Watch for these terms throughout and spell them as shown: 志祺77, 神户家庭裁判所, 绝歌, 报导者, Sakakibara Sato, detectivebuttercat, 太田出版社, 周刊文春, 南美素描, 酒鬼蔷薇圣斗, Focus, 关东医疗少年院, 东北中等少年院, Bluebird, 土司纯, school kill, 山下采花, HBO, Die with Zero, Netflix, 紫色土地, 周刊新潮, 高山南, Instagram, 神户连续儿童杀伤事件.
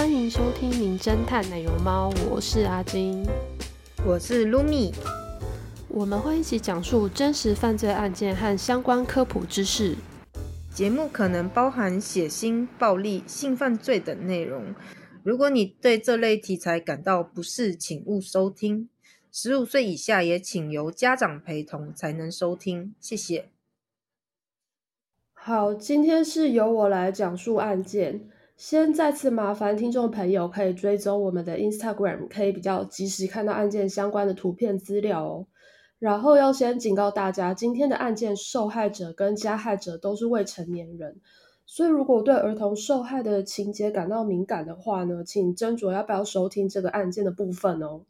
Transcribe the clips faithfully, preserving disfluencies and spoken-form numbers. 欢迎收听《名侦探奶油猫》，我是阿金，我是 Lumi， 我们会一起讲述真实犯罪案件和相关科普知识。节目可能包含血腥、暴力、性犯罪等内容。如果你对这类题材感到不适，请勿收听。十五岁以下也请由家长陪同才能收听，谢谢。好，今天是由我来讲述案件。先再次麻烦听众朋友可以追踪我们的 Instagram， 可以比较及时看到案件相关的图片资料哦。然后要先警告大家，今天的案件受害者跟加害者都是未成年人，所以如果对儿童受害的情节感到敏感的话呢，请斟酌要不要收听这个案件的部分哦。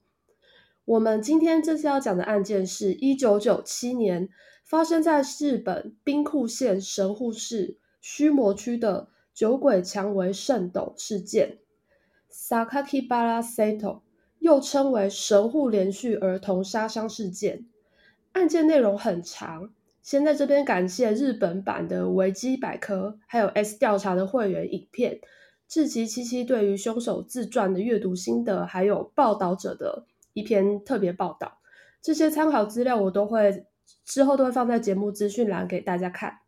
我们今天这次要讲的案件是一九九七年发生在日本兵库县神户市须磨区的酒鬼蔷薇圣斗事件 Sakakibara Sato， 又称为神户连续儿童杀伤事件。案件内容很长，先在这边感谢日本版的维基百科还有 S 调查的会员影片志祺七七对于凶手自传的阅读心得，还有报道者的一篇特别报道，这些参考资料我都会之后都会放在节目资讯栏给大家看。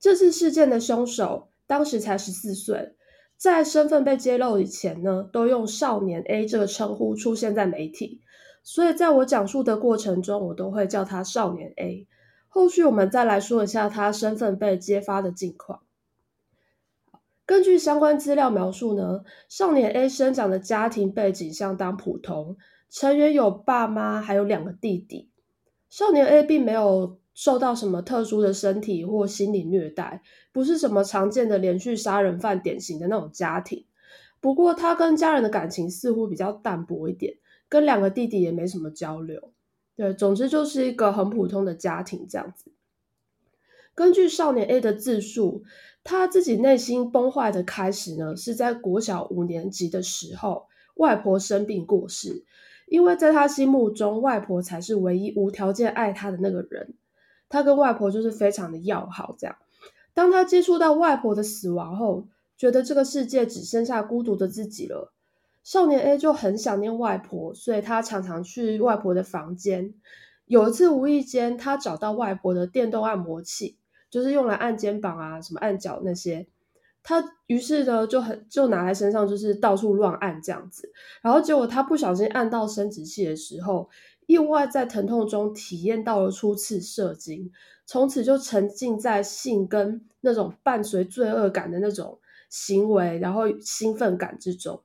这次事件的凶手当时才十四岁，在身份被揭露以前呢，都用少年 A 这个称呼出现在媒体，所以在我讲述的过程中我都会叫他少年 A。 后续我们再来说一下他身份被揭发的近况。根据相关资料描述呢，少年 A 生长的家庭背景相当普通，成员有爸妈还有两个弟弟。少年 A 并没有受到什么特殊的身体或心理虐待，不是什么常见的连续杀人犯典型的那种家庭。不过他跟家人的感情似乎比较淡薄一点，跟两个弟弟也没什么交流。对，总之就是一个很普通的家庭这样子。根据少年 A 的自述，他自己内心崩坏的开始呢，是在国小五年级的时候，外婆生病过世。因为在他心目中，外婆才是唯一无条件爱他的那个人，他跟外婆就是非常的要好这样。当他接触到外婆的死亡后，觉得这个世界只剩下孤独的自己了。少年 A 就很想念外婆，所以他常常去外婆的房间。有一次无意间，他找到外婆的电动按摩器，就是用来按肩膀啊什么按脚那些，他于是呢就很就拿在身上就是到处乱按这样子。然后结果他不小心按到生殖器的时候，意外在疼痛中体验到了初次射精，从此就沉浸在性跟那种伴随罪恶感的那种行为然后兴奋感之中。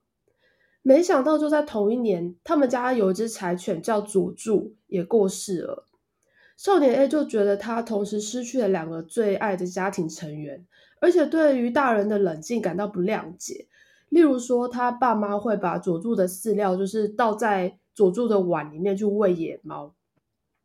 没想到就在同一年，他们家有一只柴犬叫佐助也过世了。少年 A 就觉得他同时失去了两个最爱的家庭成员，而且对于大人的冷静感到不谅解。例如说，他爸妈会把佐助的饲料就是倒在佐助的碗里面去喂野猫，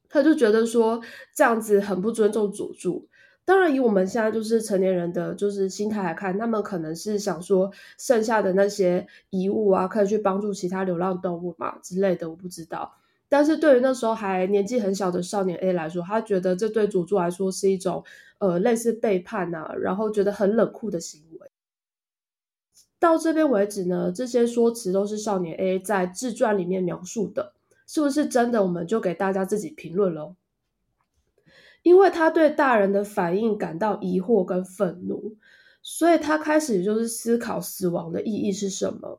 他就觉得说这样子很不尊重佐助。当然以我们现在就是成年人的就是心态来看，他们可能是想说剩下的那些遗物啊可以去帮助其他流浪动物嘛之类的，我不知道。但是对于那时候还年纪很小的少年 A 来说，他觉得这对佐助来说是一种呃类似背叛啊，然后觉得很冷酷的行为。到这边为止呢，这些说辞都是少年 A 在自传里面描述的，是不是真的我们就给大家自己评论咯。因为他对大人的反应感到疑惑跟愤怒，所以他开始就是思考死亡的意义是什么。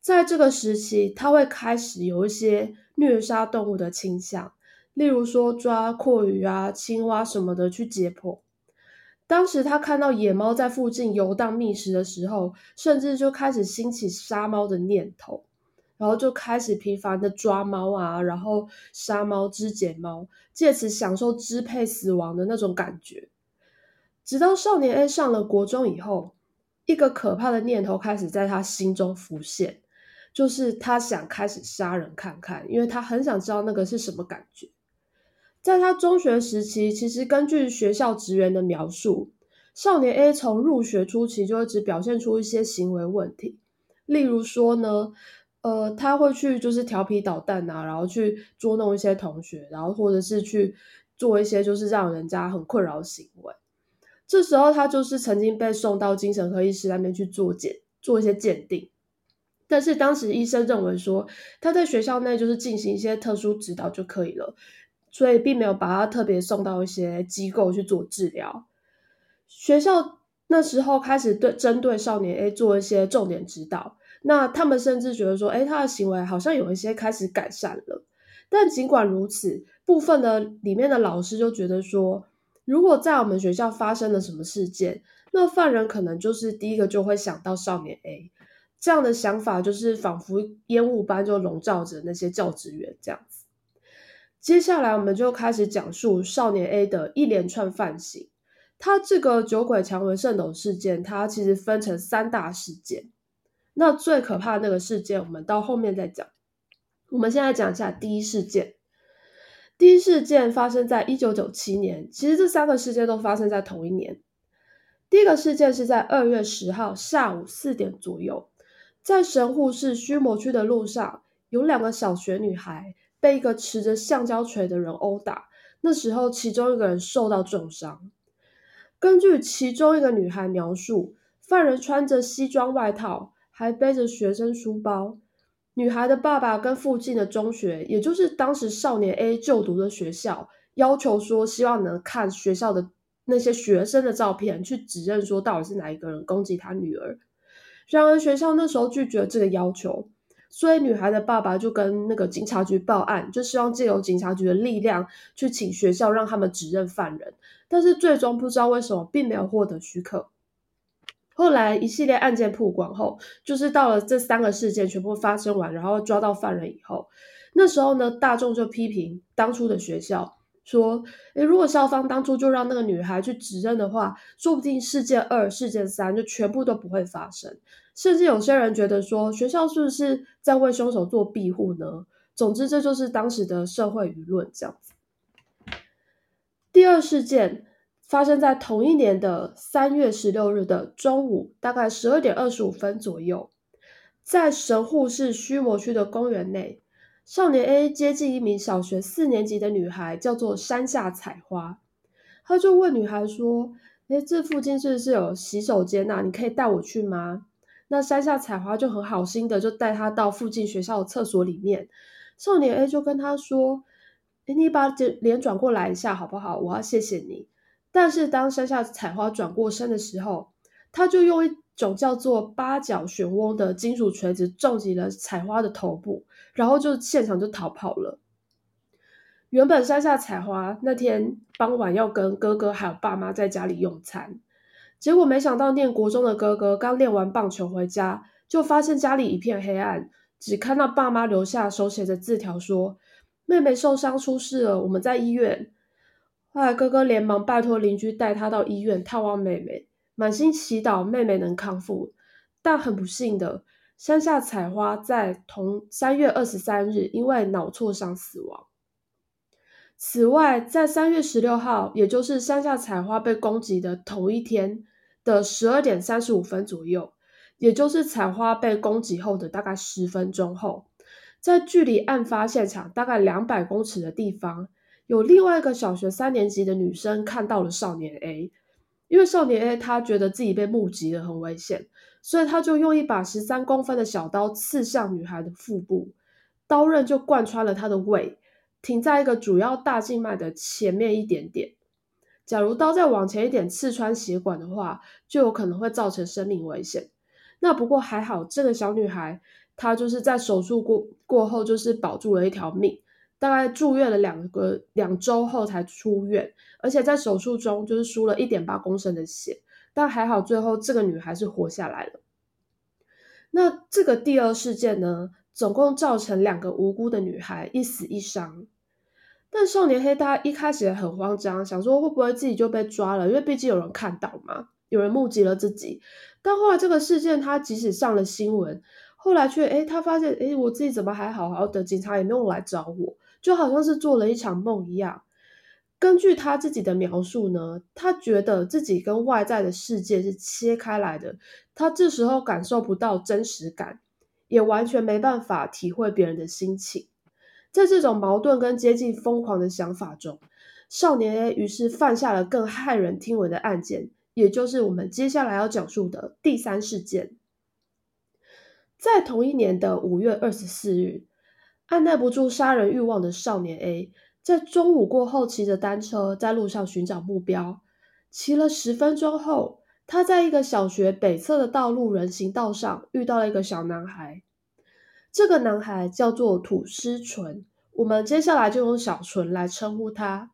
在这个时期，他会开始有一些虐杀动物的倾向，例如说抓阔鱼啊青蛙什么的去解剖。当时他看到野猫在附近游荡觅食的时候，甚至就开始兴起杀猫的念头，然后就开始频繁的抓猫啊然后杀猫肢解猫，借此享受支配死亡的那种感觉。直到少年 A 上了国中以后，一个可怕的念头开始在他心中浮现，就是他想开始杀人看看，因为他很想知道那个是什么感觉。在他中学时期，其实根据学校职员的描述，少年 A 从入学初期就一直表现出一些行为问题。例如说呢呃，他会去就是调皮捣蛋啊，然后去捉弄一些同学，然后或者是去做一些就是让人家很困扰的行为。这时候他就是曾经被送到精神科医师那边去做检做一些鉴定。但是当时医生认为说他在学校内就是进行一些特殊指导就可以了，所以并没有把他特别送到一些机构去做治疗。学校那时候开始对针对少年 A 做一些重点指导，那他们甚至觉得说，诶，他的行为好像有一些开始改善了。但尽管如此，部分的里面的老师就觉得说，如果在我们学校发生了什么事件，那犯人可能就是第一个就会想到少年 A， 这样的想法就是仿佛烟雾般就笼罩着那些教职员这样子。接下来我们就开始讲述少年 A 的一连串犯行。他这个酒鬼强吻圣斗事件，它其实分成三大事件，那最可怕的那个事件我们到后面再讲。我们现在讲一下第一事件。第一事件发生在一九九七年，其实这三个事件都发生在同一年。第一个事件是在二月十号下午四点左右，在神户市须磨区的路上，有两个小学女孩被一个持着橡胶锤的人殴打，那时候其中一个人受到重伤。根据其中一个女孩描述，犯人穿着西装外套，还背着学生书包。女孩的爸爸跟附近的中学，也就是当时少年 A 就读的学校，要求说希望能看学校的那些学生的照片，去指认说到底是哪一个人攻击他女儿。然而学校那时候拒绝这个要求，所以女孩的爸爸就跟那个警察局报案，就希望借由警察局的力量去请学校让他们指认犯人，但是最终不知道为什么并没有获得许可。后来一系列案件曝光后，就是到了这三个事件全部发生完，然后抓到犯人以后，那时候呢，大众就批评当初的学校说，诶，如果校方当初就让那个女孩去指认的话，说不定事件二、事件三就全部都不会发生。甚至有些人觉得说，学校是不是在为凶手做庇护呢？总之，这就是当时的社会舆论这样子。第二事件发生在同一年的三月十六日的中午，大概十二点二十五分左右，在神户市须磨区的公园内，少年 A 接近一名小学四年级的女孩，叫做山下采花。他就问女孩说，诶，这附近是不是有洗手间啊？你可以带我去吗？那山下采花就很好心的就带她到附近学校的厕所里面。少年 A 就跟她说，诶，你把脸转过来一下好不好？我要谢谢你。但是当山下采花转过身的时候，他就用一种叫做八角漩涡的金属锤子重击了采花的头部，然后就现场就逃跑了。原本山下采花那天傍晚要跟哥哥还有爸妈在家里用餐，结果没想到念国中的哥哥刚练完棒球回家，就发现家里一片黑暗，只看到爸妈留下手写着字条说，妹妹受伤出事了，我们在医院。后来哥哥连忙拜托邻居带他到医院探望妹妹，满心祈祷妹妹能康复。但很不幸的，山下采花在同三月二十三日因为脑挫伤死亡。此外，在三月十六号，也就是山下采花被攻击的同一天的十二点三十五分左右，也就是采花被攻击后的大概十分钟后，在距离案发现场大概两百公尺的地方，有另外一个小学三年级的女生看到了少年 A， 因为少年 A 她觉得自己被目击了很危险，所以她就用一把十三公分的小刀刺向女孩的腹部，刀刃就贯穿了她的胃，停在一个主要大静脉的前面一点点。假如刀再往前一点刺穿血管的话，就有可能会造成生命危险。那不过还好，这个小女孩她就是在手术过过后就是保住了一条命，大概住院了两个两周后才出院，而且在手术中就是输了 一点八公升的血，但还好最后这个女孩是活下来了。那这个第二事件呢，总共造成两个无辜的女孩一死一伤。但少年黑他一开始也很慌张，想说会不会自己就被抓了，因为毕竟有人看到嘛，有人目击了自己。但后来这个事件他即使上了新闻，后来却诶他发现诶我自己怎么还好好的，警察也没有来找我，就好像是做了一场梦一样。根据他自己的描述呢，他觉得自己跟外在的世界是切开来的，他这时候感受不到真实感，也完全没办法体会别人的心情。在这种矛盾跟接近疯狂的想法中，少年 A 于是犯下了更骇人听闻的案件，也就是我们接下来要讲述的第三事件。在同一年的五月二十四日，按捺不住杀人欲望的少年 A 在中午过后骑着单车在路上寻找目标，骑了十分钟后，他在一个小学北侧的道路人行道上遇到了一个小男孩。这个男孩叫做土司纯，我们接下来就用小纯来称呼他。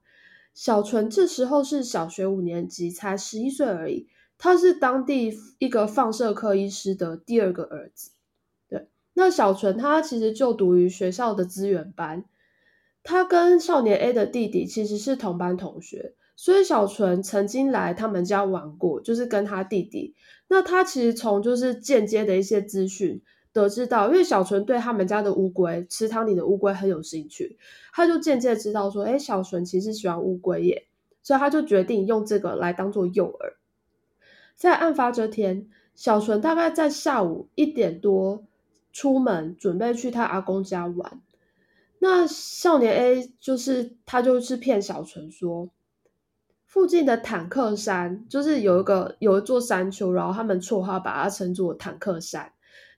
小纯这时候是小学五年级，才十一岁而已，他是当地一个放射科医师的第二个儿子。对，那小纯他其实就读于学校的资源班，他跟少年 A 的弟弟其实是同班同学，所以小纯曾经来他们家玩过，就是跟他弟弟。那他其实从就是间接的一些资讯得知到，因为小纯对他们家的乌龟，池塘里的乌龟很有兴趣，他就间接知道说，诶，小纯其实喜欢乌龟耶，所以他就决定用这个来当做诱饵。在案发这天，小纯大概在下午一点多出门，准备去他阿公家玩。那少年 A 就是他就是骗小纯说，附近的坦克山就是有一个有一座山丘，然后他们绰号把它称作坦克山，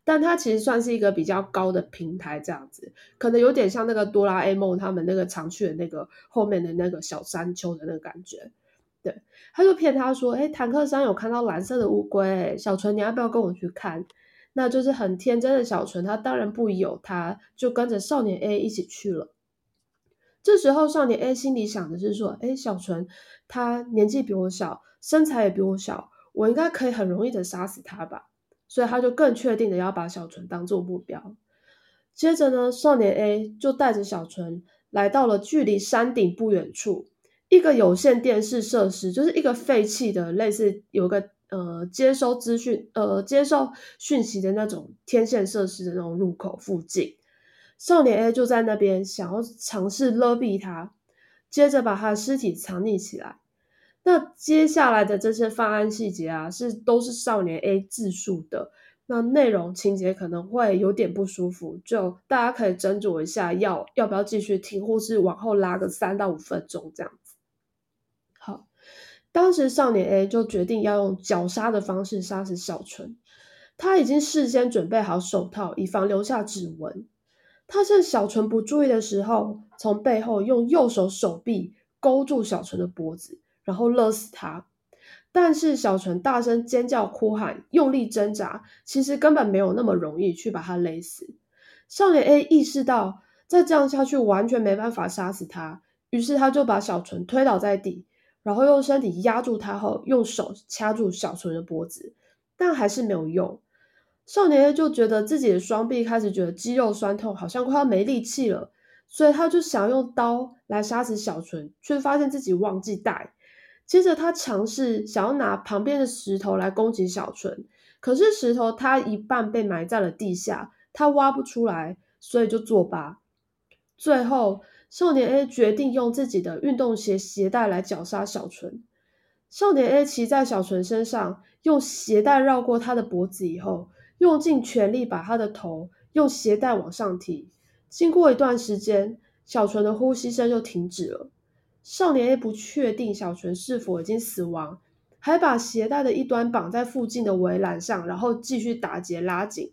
但它其实算是一个比较高的平台这样子，可能有点像那个哆啦 A 梦他们那个常去的那个后面的那个小山丘的那个感觉。对，他就骗他说，诶，坦克山有看到蓝色的乌龟、欸、小纯你要不要跟我去看？那就是很天真的小纯他当然不疑有他，就跟着少年 A 一起去了。这时候少年 A 心里想的是说，诶，小纯他年纪比我小，身材也比我小，我应该可以很容易的杀死他吧，所以他就更确定的要把小纯当作目标。接着呢，少年 A 就带着小纯来到了距离山顶不远处一个有线电视设施，就是一个废弃的类似有个呃接收资讯呃接收讯息的那种天线设施的那种入口附近。少年 A 就在那边想要尝试勒毙他，接着把他的尸体藏匿起来。那接下来的这些犯案细节啊，是都是少年 A 自述的，那内容情节可能会有点不舒服，就大家可以斟酌一下要要不要继续听，或是往后拉个三到五分钟这样子。好，当时少年 A 就决定要用绞杀的方式杀死小纯，他已经事先准备好手套，以防留下指纹。他趁小纯不注意的时候，从背后用右手手臂勾住小纯的脖子，然后勒死他。但是小纯大声尖叫哭喊，用力挣扎，其实根本没有那么容易去把他勒死。少年 A 意识到再这样下去完全没办法杀死他，于是他就把小纯推倒在地，然后用身体压住他后，用手掐住小纯的脖子，但还是没有用。少年 A 就觉得自己的双臂开始觉得肌肉酸痛，好像快要没力气了，所以他就想用刀来杀死小纯，却发现自己忘记带。接着他尝试想要拿旁边的石头来攻击小纯，可是石头他一半被埋在了地下，他挖不出来，所以就作罢。最后少年 A 决定用自己的运动鞋鞋带来绞杀小纯。少年 A 骑在小纯身上，用鞋带绕过他的脖子以后，用尽全力把他的头用鞋带往上提，经过一段时间，小纯的呼吸声就停止了。少年 A 不确定小纯是否已经死亡，还把鞋带的一端绑在附近的围栏上，然后继续打结拉紧，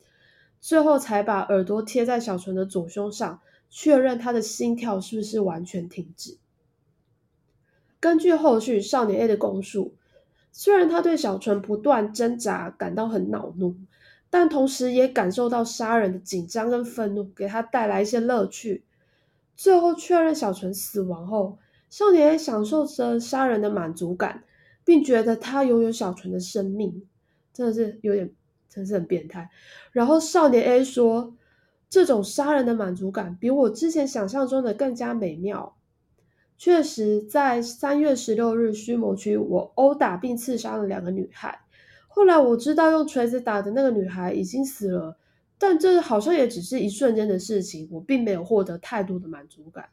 最后才把耳朵贴在小纯的左胸上，确认他的心跳是不是完全停止。根据后续少年 A 的供述，虽然他对小纯不断挣扎感到很恼怒，但同时也感受到杀人的紧张跟愤怒给他带来一些乐趣。最后确认小纯死亡后，少年 A 享受着杀人的满足感，并觉得他拥有小纯的生命，真的是有点真是很变态。然后少年 A 说，这种杀人的满足感比我之前想象中的更加美妙。确实在三月十六日须磨区，我殴打并刺杀了两个女孩，后来我知道用锤子打的那个女孩已经死了，但这好像也只是一瞬间的事情，我并没有获得太多的满足感。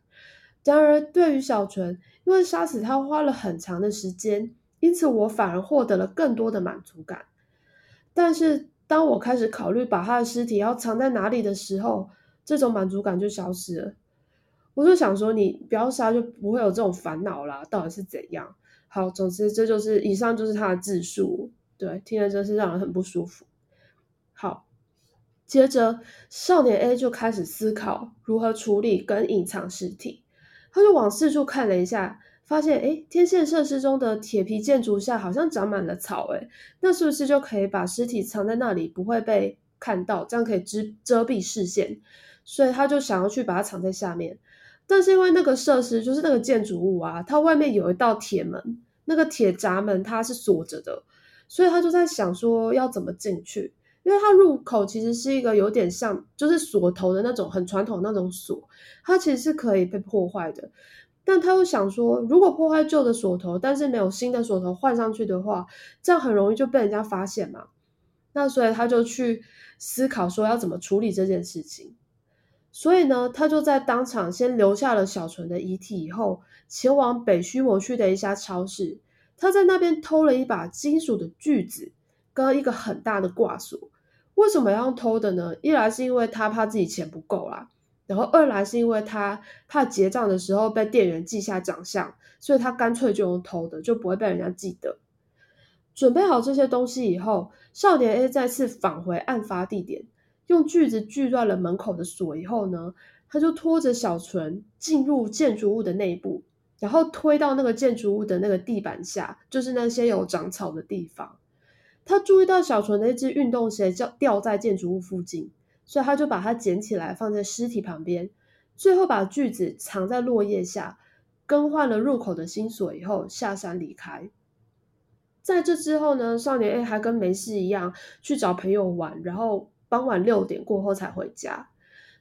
然而对于小纯，因为杀死他花了很长的时间，因此我反而获得了更多的满足感。但是当我开始考虑把他的尸体要藏在哪里的时候，这种满足感就消失了。我就想说，你不要杀就不会有这种烦恼啦，到底是怎样？好，总之这就是以上就是他的自述。对，听了真是让人很不舒服。好，接着少年 A 就开始思考如何处理跟隐藏尸体，他就往四处看了一下，发现诶天线设施中的铁皮建筑下好像长满了草，诶那是不是就可以把尸体藏在那里不会被看到，这样可以遮蔽视线，所以他就想要去把它藏在下面。但是因为那个设施就是那个建筑物啊，它外面有一道铁门，那个铁闸门它是锁着的，所以他就在想说要怎么进去，因为它入口其实是一个有点像就是锁头的那种很传统的那种锁，它其实是可以被破坏的。但他又想说如果破坏旧的锁头但是没有新的锁头换上去的话，这样很容易就被人家发现嘛，那所以他就去思考说要怎么处理这件事情。所以呢，他就在当场先留下了小纯的遗体，以后前往北须磨区的一家超市，他在那边偷了一把金属的锯子跟一个很大的挂锁。为什么要用偷的呢？一来是因为他怕自己钱不够啦，然后二来是因为他怕结账的时候被店员记下长相，所以他干脆就用偷的，就不会被人家记得。准备好这些东西以后，少年 A 再次返回案发地点，用锯子锯断了门口的锁以后呢，他就拖着小纯进入建筑物的内部，然后推到那个建筑物的那个地板下，就是那些有长草的地方。他注意到小纯的一只运动鞋掉在建筑物附近，所以他就把它捡起来放在尸体旁边，最后把锯子藏在落叶下，更换了入口的新锁以后下山离开。在这之后呢，少年 A 还跟没事一样去找朋友玩，然后傍晚六点过后才回家。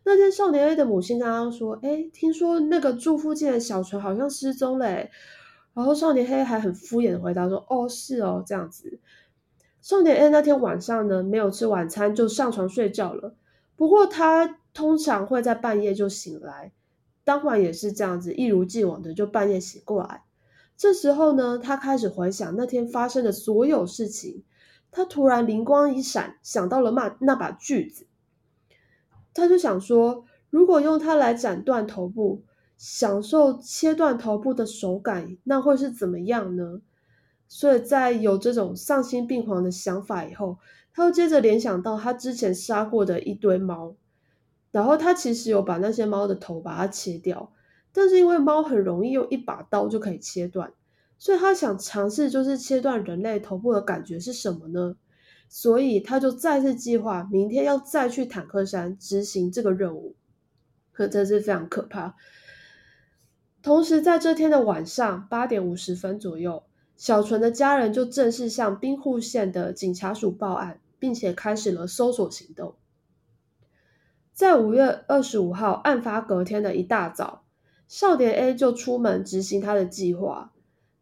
那天少年 A 的母亲刚刚说，诶听说那个住附近的小纯好像失踪了耶，然后少年 A 还很敷衍的回答说哦是哦这样子。少年 A 那天晚上呢没有吃晚餐就上床睡觉了，不过他通常会在半夜就醒来，当晚也是这样子一如既往的就半夜醒过来。这时候呢，他开始回想那天发生的所有事情，他突然灵光一闪，想到了那把锯子，他就想说如果用它来斩断头部，享受切断头部的手感，那会是怎么样呢？所以在有这种丧心病狂的想法以后，他又接着联想到他之前杀过的一堆猫，然后他其实有把那些猫的头把它切掉，但是因为猫很容易用一把刀就可以切断，所以他想尝试就是切断人类头部的感觉是什么呢？所以他就再次计划明天要再去坦克山执行这个任务，可真是非常可怕。同时在这天的晚上八点五十分左右，小纯的家人就正式向兵库县的警察署报案，并且开始了搜索行动。在五月二十五号案发隔天的一大早，少年 A 就出门执行他的计划。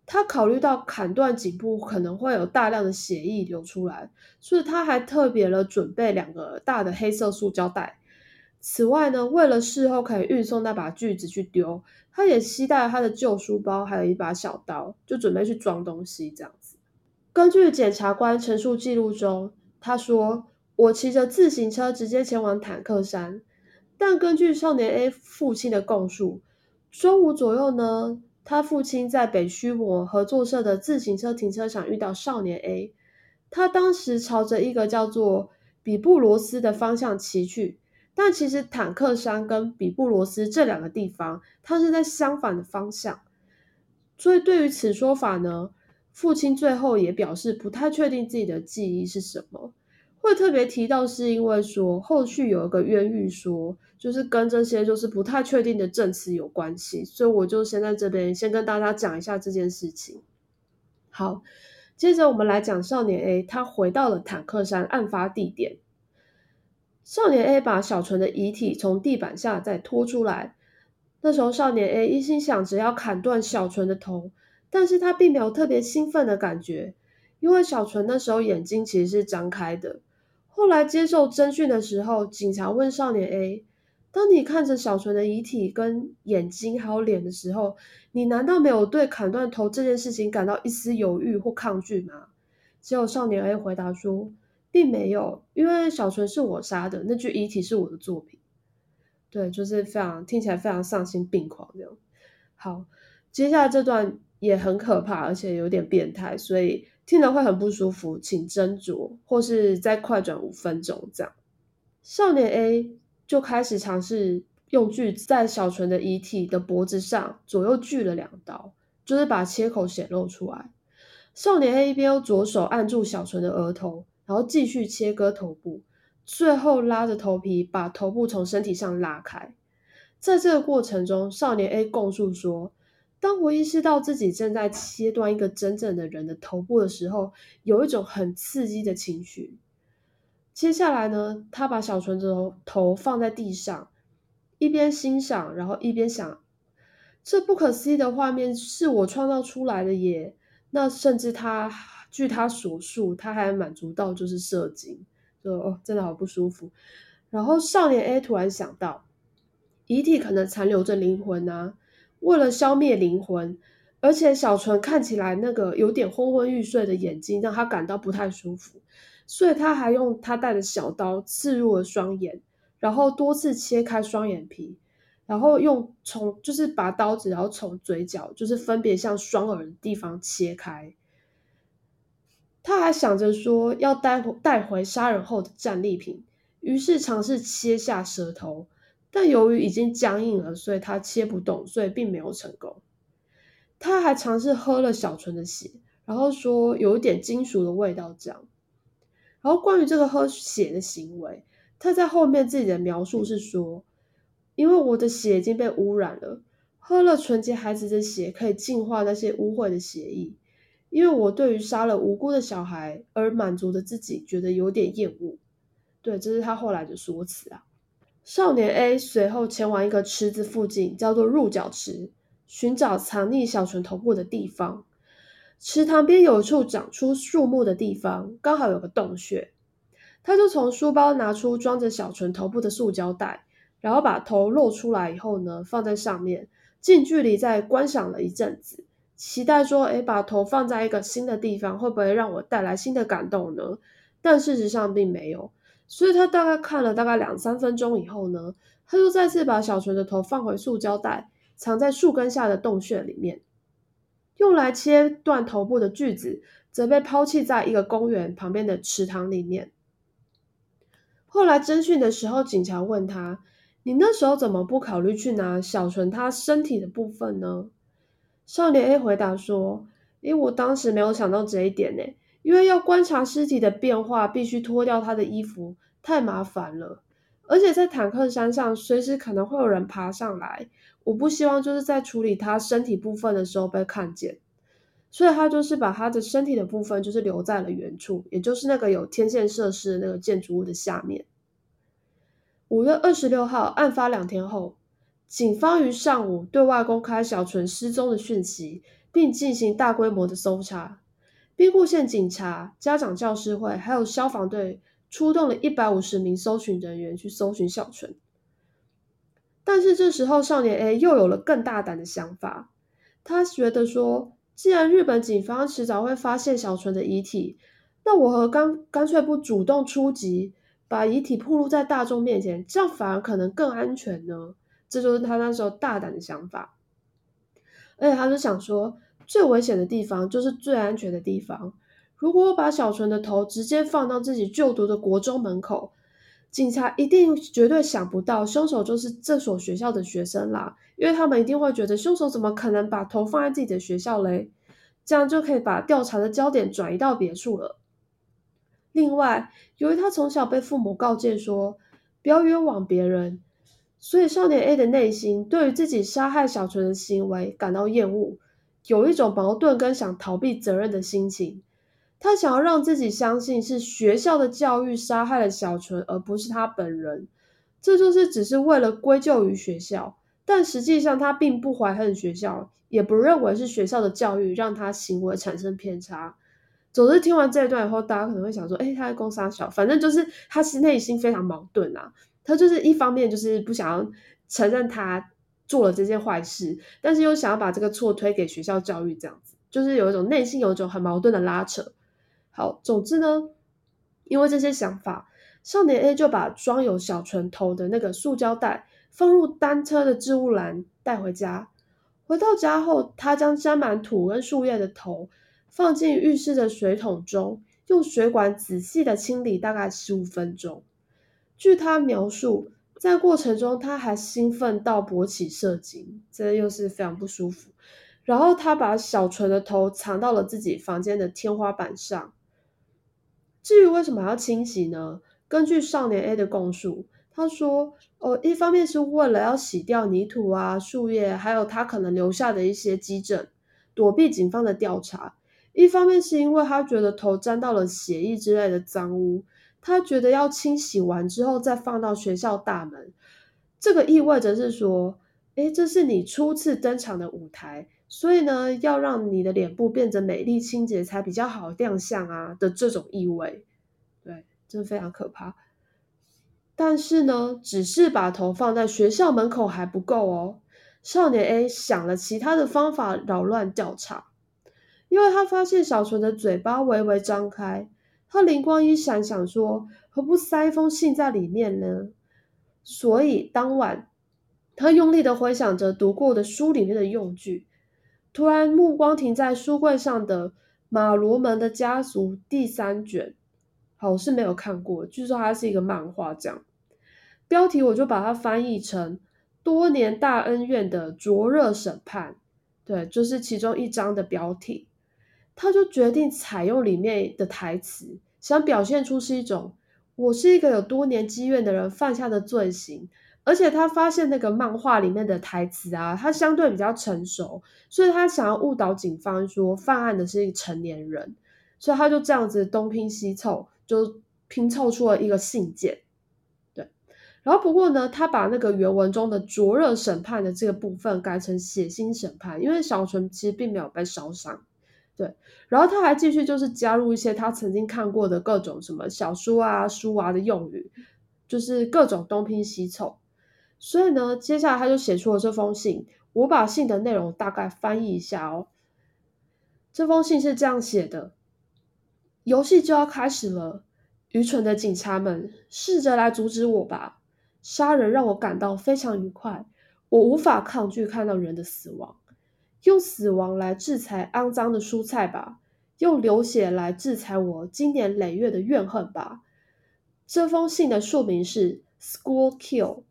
他考虑到砍断颈部可能会有大量的血液流出来，所以他还特别了准备两个大的黑色塑胶袋。此外呢，为了事后可以运送那把锯子去丢，他也携带了他的旧书包还有一把小刀，就准备去装东西这样子。根据检察官陈述记录中，他说我骑着自行车直接前往坦克山，但根据少年 A 父亲的供述，中午左右呢，他父亲在北须磨合作社的自行车停车场遇到少年 A， 他当时朝着一个叫做比布罗斯的方向骑去，但其实坦克山跟比布罗斯这两个地方它是在相反的方向，所以对于此说法呢，父亲最后也表示不太确定自己的记忆是什么。会特别提到是因为说后续有一个冤狱说就是跟这些就是不太确定的证词有关系，所以我就先在这边先跟大家讲一下这件事情。好，接着我们来讲少年 A 他回到了坦克山案发地点。少年 A 把小纯的遗体从地板下再拖出来，那时候少年 A 一心想着要砍断小纯的头，但是他并没有特别兴奋的感觉，因为小纯那时候眼睛其实是张开的。后来接受侦讯的时候，警察问少年 A， 当你看着小纯的遗体跟眼睛还有脸的时候，你难道没有对砍断头这件事情感到一丝犹豫或抗拒吗？结果少年 A 回答说并没有，因为小纯是我杀的，那具遗体是我的作品。对，就是非常听起来非常丧心病狂这样。好，接下来这段也很可怕，而且有点变态，所以听了会很不舒服，请斟酌或是再快转五分钟这样。少年 A 就开始尝试用锯在小纯的遗体的脖子上左右锯了两刀，就是把切口显露出来。少年 A 一边用左手按住小纯的额头，然后继续切割头部，最后拉着头皮把头部从身体上拉开。在这个过程中，少年 A 供述说，当我意识到自己正在切断一个真正的人的头部的时候，有一种很刺激的情绪。接下来呢，他把小纯的头放在地上，一边欣赏，然后一边想，这不可思议的画面是我创造出来的耶。那甚至他，据他所述，他还满足到就是射精，就、哦、真的好不舒服。然后少年 A 突然想到，遗体可能残留着灵魂啊，为了消灭灵魂，而且小纯看起来那个有点昏昏欲睡的眼睛让他感到不太舒服，所以他还用他带的小刀刺入了双眼，然后多次切开双眼皮，然后用从就是把刀子然后从嘴角就是分别向双耳的地方切开。他还想着说要带回带回杀人后的战利品，于是尝试切下舌头，但由于已经僵硬了，所以他切不动，所以并没有成功。他还尝试喝了小纯的血，然后说有一点金属的味道这样。然后关于这个喝血的行为，他在后面自己的描述是说，因为我的血已经被污染了，喝了纯洁孩子的血可以净化那些污秽的血液，因为我对于杀了无辜的小孩而满足的自己觉得有点厌恶。对，这是他后来的说辞啊。少年 A 随后前往一个池子附近，叫做入角池，寻找藏匿小纯头部的地方。池塘边有一处长出树木的地方，刚好有个洞穴。他就从书包拿出装着小纯头部的塑胶袋，然后把头露出来以后呢，放在上面，近距离再观赏了一阵子，期待说，诶，把头放在一个新的地方，会不会让我带来新的感动呢？但事实上并没有。所以他大概看了大概两三分钟以后呢，他就再次把小纯的头放回塑胶袋，藏在树根下的洞穴里面。用来切断头部的锯子则被抛弃在一个公园旁边的池塘里面。后来侦讯的时候，警察问他，你那时候怎么不考虑去拿小纯他身体的部分呢？少年 A 回答说，诶，我当时没有想到这一点耶，因为要观察尸体的变化必须脱掉他的衣服，太麻烦了，而且在坦克山上随时可能会有人爬上来，我不希望就是在处理他身体部分的时候被看见，所以他就是把他的身体的部分就是留在了原处，也就是那个有天线设施的那个建筑物的下面。五月二十六号，案发两天后，警方于上午对外公开小纯失踪的讯息，并进行大规模的搜查。兵库县警察、家长教师会还有消防队出动了一百五十名搜寻人员去搜寻小纯。但是这时候少年 A 又有了更大胆的想法，他觉得说，既然日本警方迟早会发现小纯的遗体，那我和干干脆不主动出击，把遗体暴露在大众面前，这样反而可能更安全呢。这就是他那时候大胆的想法。而且他就想说，最危险的地方就是最安全的地方，如果我把小纯的头直接放到自己就读的国中门口，警察一定绝对想不到凶手就是这所学校的学生啦，因为他们一定会觉得凶手怎么可能把头放在自己的学校嘞，这样就可以把调查的焦点转移到别处了。另外，由于他从小被父母告诫说不要冤枉别人，所以少年 A 的内心对于自己杀害小纯的行为感到厌恶，有一种矛盾跟想逃避责任的心情，他想要让自己相信是学校的教育杀害了小纯，而不是他本人，这就是只是为了归咎于学校，但实际上他并不怀恨学校，也不认为是学校的教育让他行为产生偏差。总之听完这一段以后，大家可能会想说，诶，他在攻杀小，反正就是他内心非常矛盾啊，他就是一方面就是不想要承认他做了这件坏事，但是又想要把这个错推给学校教育，这样子就是有一种内心有一种很矛盾的拉扯。好，总之呢，因为这些想法，少年 A 就把装有小纯头的那个塑胶袋放入单车的置物篮带回家。回到家后，他将沾满土跟树叶的头放进浴室的水桶中，用水管仔细的清理大概十五分钟。据他描述，在过程中他还兴奋到勃起射精，这又是非常不舒服。然后他把小纯的头藏到了自己房间的天花板上。至于为什么还要清洗呢？根据少年 A 的供述，他说哦，一方面是为了要洗掉泥土啊、树叶，还有他可能留下的一些积疹，躲避警方的调查；一方面是因为他觉得头沾到了血液之类的脏污，他觉得要清洗完之后再放到学校大门。这个意味着是说，诶，这是你初次登场的舞台，所以呢要让你的脸部变得美丽清洁才比较好亮相啊的这种意味。对，真非常可怕。但是呢，只是把头放在学校门口还不够哦，少年 A 想了其他的方法扰乱调查。因为他发现小纯的嘴巴微微张开，他灵光一闪，想说何不塞一封信在里面呢？所以当晚他用力的回想着读过的书里面的用具，突然目光停在书柜上的马罗门的家族第三卷。好，我是没有看过，据说它是一个漫画，这样标题我就把它翻译成多年大恩怨的灼热审判。对，就是其中一章的标题。他就决定采用里面的台词，想表现出是一种我是一个有多年积怨的人犯下的罪行。而且他发现那个漫画里面的台词啊，他相对比较成熟，所以他想要误导警方说犯案的是一个成年人，所以他就这样子东拼西凑，就拼凑出了一个信件。对，然后不过呢，他把那个原文中的灼热审判的这个部分改成血腥审判，因为小纯其实并没有被烧伤。对，然后他还继续就是加入一些他曾经看过的各种什么小说啊、书啊的用语，就是各种东拼西凑。所以呢，接下来他就写出了这封信，我把信的内容大概翻译一下哦。这封信是这样写的：游戏就要开始了，愚蠢的警察们，试着来阻止我吧！杀人让我感到非常愉快，我无法抗拒看到人的死亡。用死亡来制裁肮脏的蔬菜吧，用流血来制裁我经年累月的怨恨吧。这封信的署名是 school kill，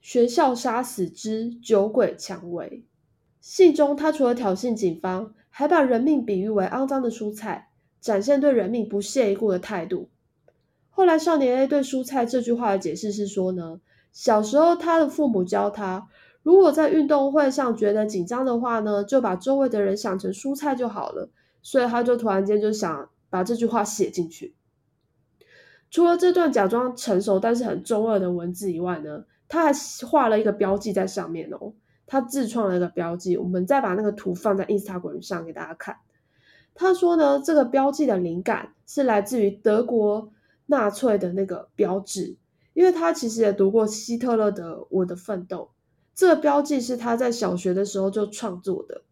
学校杀死之酒鬼蔷薇。信中他除了挑衅警方，还把人命比喻为肮脏的蔬菜，展现对人命不屑一顾的态度。后来少年 A 对蔬菜这句话的解释是说呢，小时候他的父母教他，如果在运动会上觉得紧张的话呢，就把周围的人想成蔬菜就好了，所以他就突然间就想把这句话写进去。除了这段假装成熟但是很中二的文字以外呢，他还画了一个标记在上面哦，他自创了一个标记，我们再把那个图放在 Instagram 上给大家看。他说呢，这个标记的灵感是来自于德国纳粹的那个标志，因为他其实也读过希特勒的《我的奋斗》，这个标记是他在小学的时候就创作的。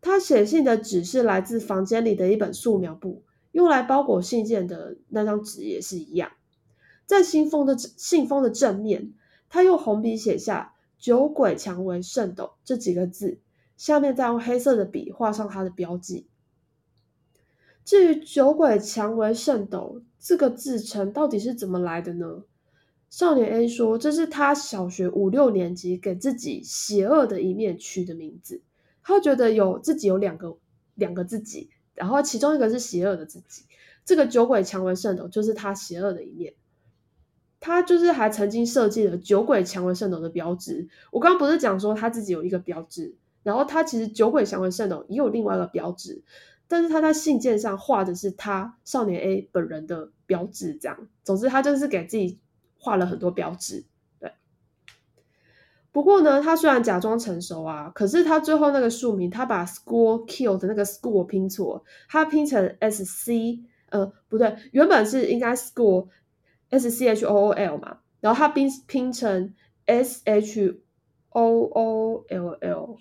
他写信的纸是来自房间里的一本素描簿，用来包裹信件的那张纸也是一样。在信封的信封的正面，他用红笔写下酒鬼蔷薇圣斗这几个字，下面再用黑色的笔画上他的标记。至于酒鬼蔷薇圣斗这个字称到底是怎么来的呢？少年 A 说，这是他小学五六年级给自己邪恶的一面取的名字。他觉得有自己有两个两个自己，然后其中一个是邪恶的自己，这个酒鬼蔷薇圣斗就是他邪恶的一面。他就是还曾经设计了酒鬼蔷薇圣斗的标志。我刚刚不是讲说他自己有一个标志，然后他其实酒鬼蔷薇圣斗也有另外一个标志，但是他在信件上画的是他少年 A 本人的标志，这样。总之他就是给自己画了很多标志。对，不过呢，他虽然假装成熟啊，可是他最后那个署名，他把 school kill 的那个 school 拼错，他拼成 sc， 呃，不对，原本是应该 school s c h o o l 嘛，然后他拼拼成 s h o o l l。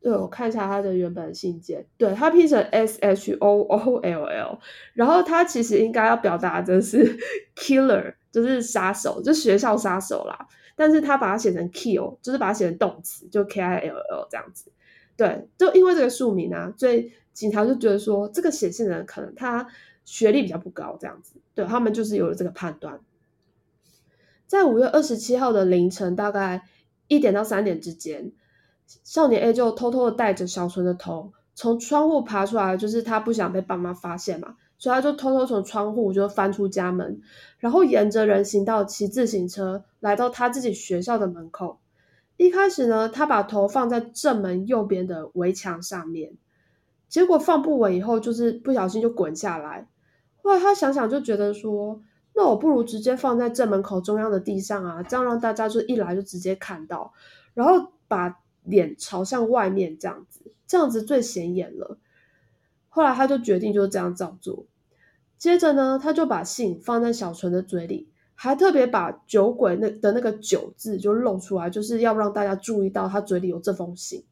对，我看一下他的原本信件，对，他拼成 s h o o l l， 然后他其实应该要表达的是 killer。就是杀手，就是学校杀手啦，但是他把它写成 kill， 就是把它写成动词，就 kill 这样子。对，就因为这个署名啊，所以警察就觉得说这个写信的人可能他学历比较不高，这样子。对，他们就是有了这个判断。在五月二十七号的凌晨大概一点到三点之间，少年 A 就偷偷的戴着小纯的头从窗户爬出来，就是他不想被爸妈发现嘛，所以他就偷偷从窗户就翻出家门，然后沿着人行道骑自行车来到他自己学校的门口。一开始呢，他把头放在正门右边的围墙上面，结果放不稳以后就是不小心就滚下来。后来他想想就觉得说，那我不如直接放在正门口中央的地上啊，这样让大家就一来就直接看到，然后把脸朝向外面，这样子这样子最显眼了。后来他就决定就这样照做。接着呢，他就把信放在小纯的嘴里，还特别把酒鬼那的那个酒字就露出来，就是要让大家注意到他嘴里有这封信。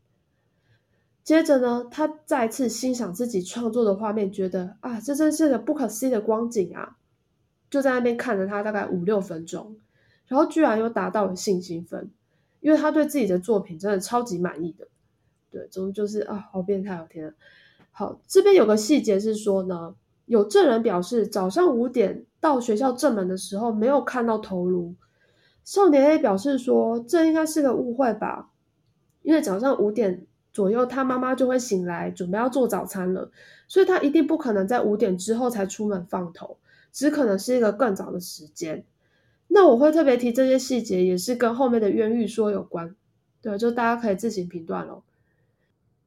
接着呢，他再次欣赏自己创作的画面，觉得啊，这真是个不可思议的光景啊，就在那边看着他大概五六分钟，然后居然又达到了信心分，因为他对自己的作品真的超级满意的。对，总之就是啊，好变态，我天啊。好，这边有个细节是说呢，有证人表示早上五点到学校正门的时候没有看到头颅。少年 A 表示说，这应该是个误会吧，因为早上五点左右他妈妈就会醒来准备要做早餐了，所以他一定不可能在五点之后才出门放头，只可能是一个更早的时间。那我会特别提这些细节也是跟后面的冤狱说有关，对，就大家可以自行评断咯。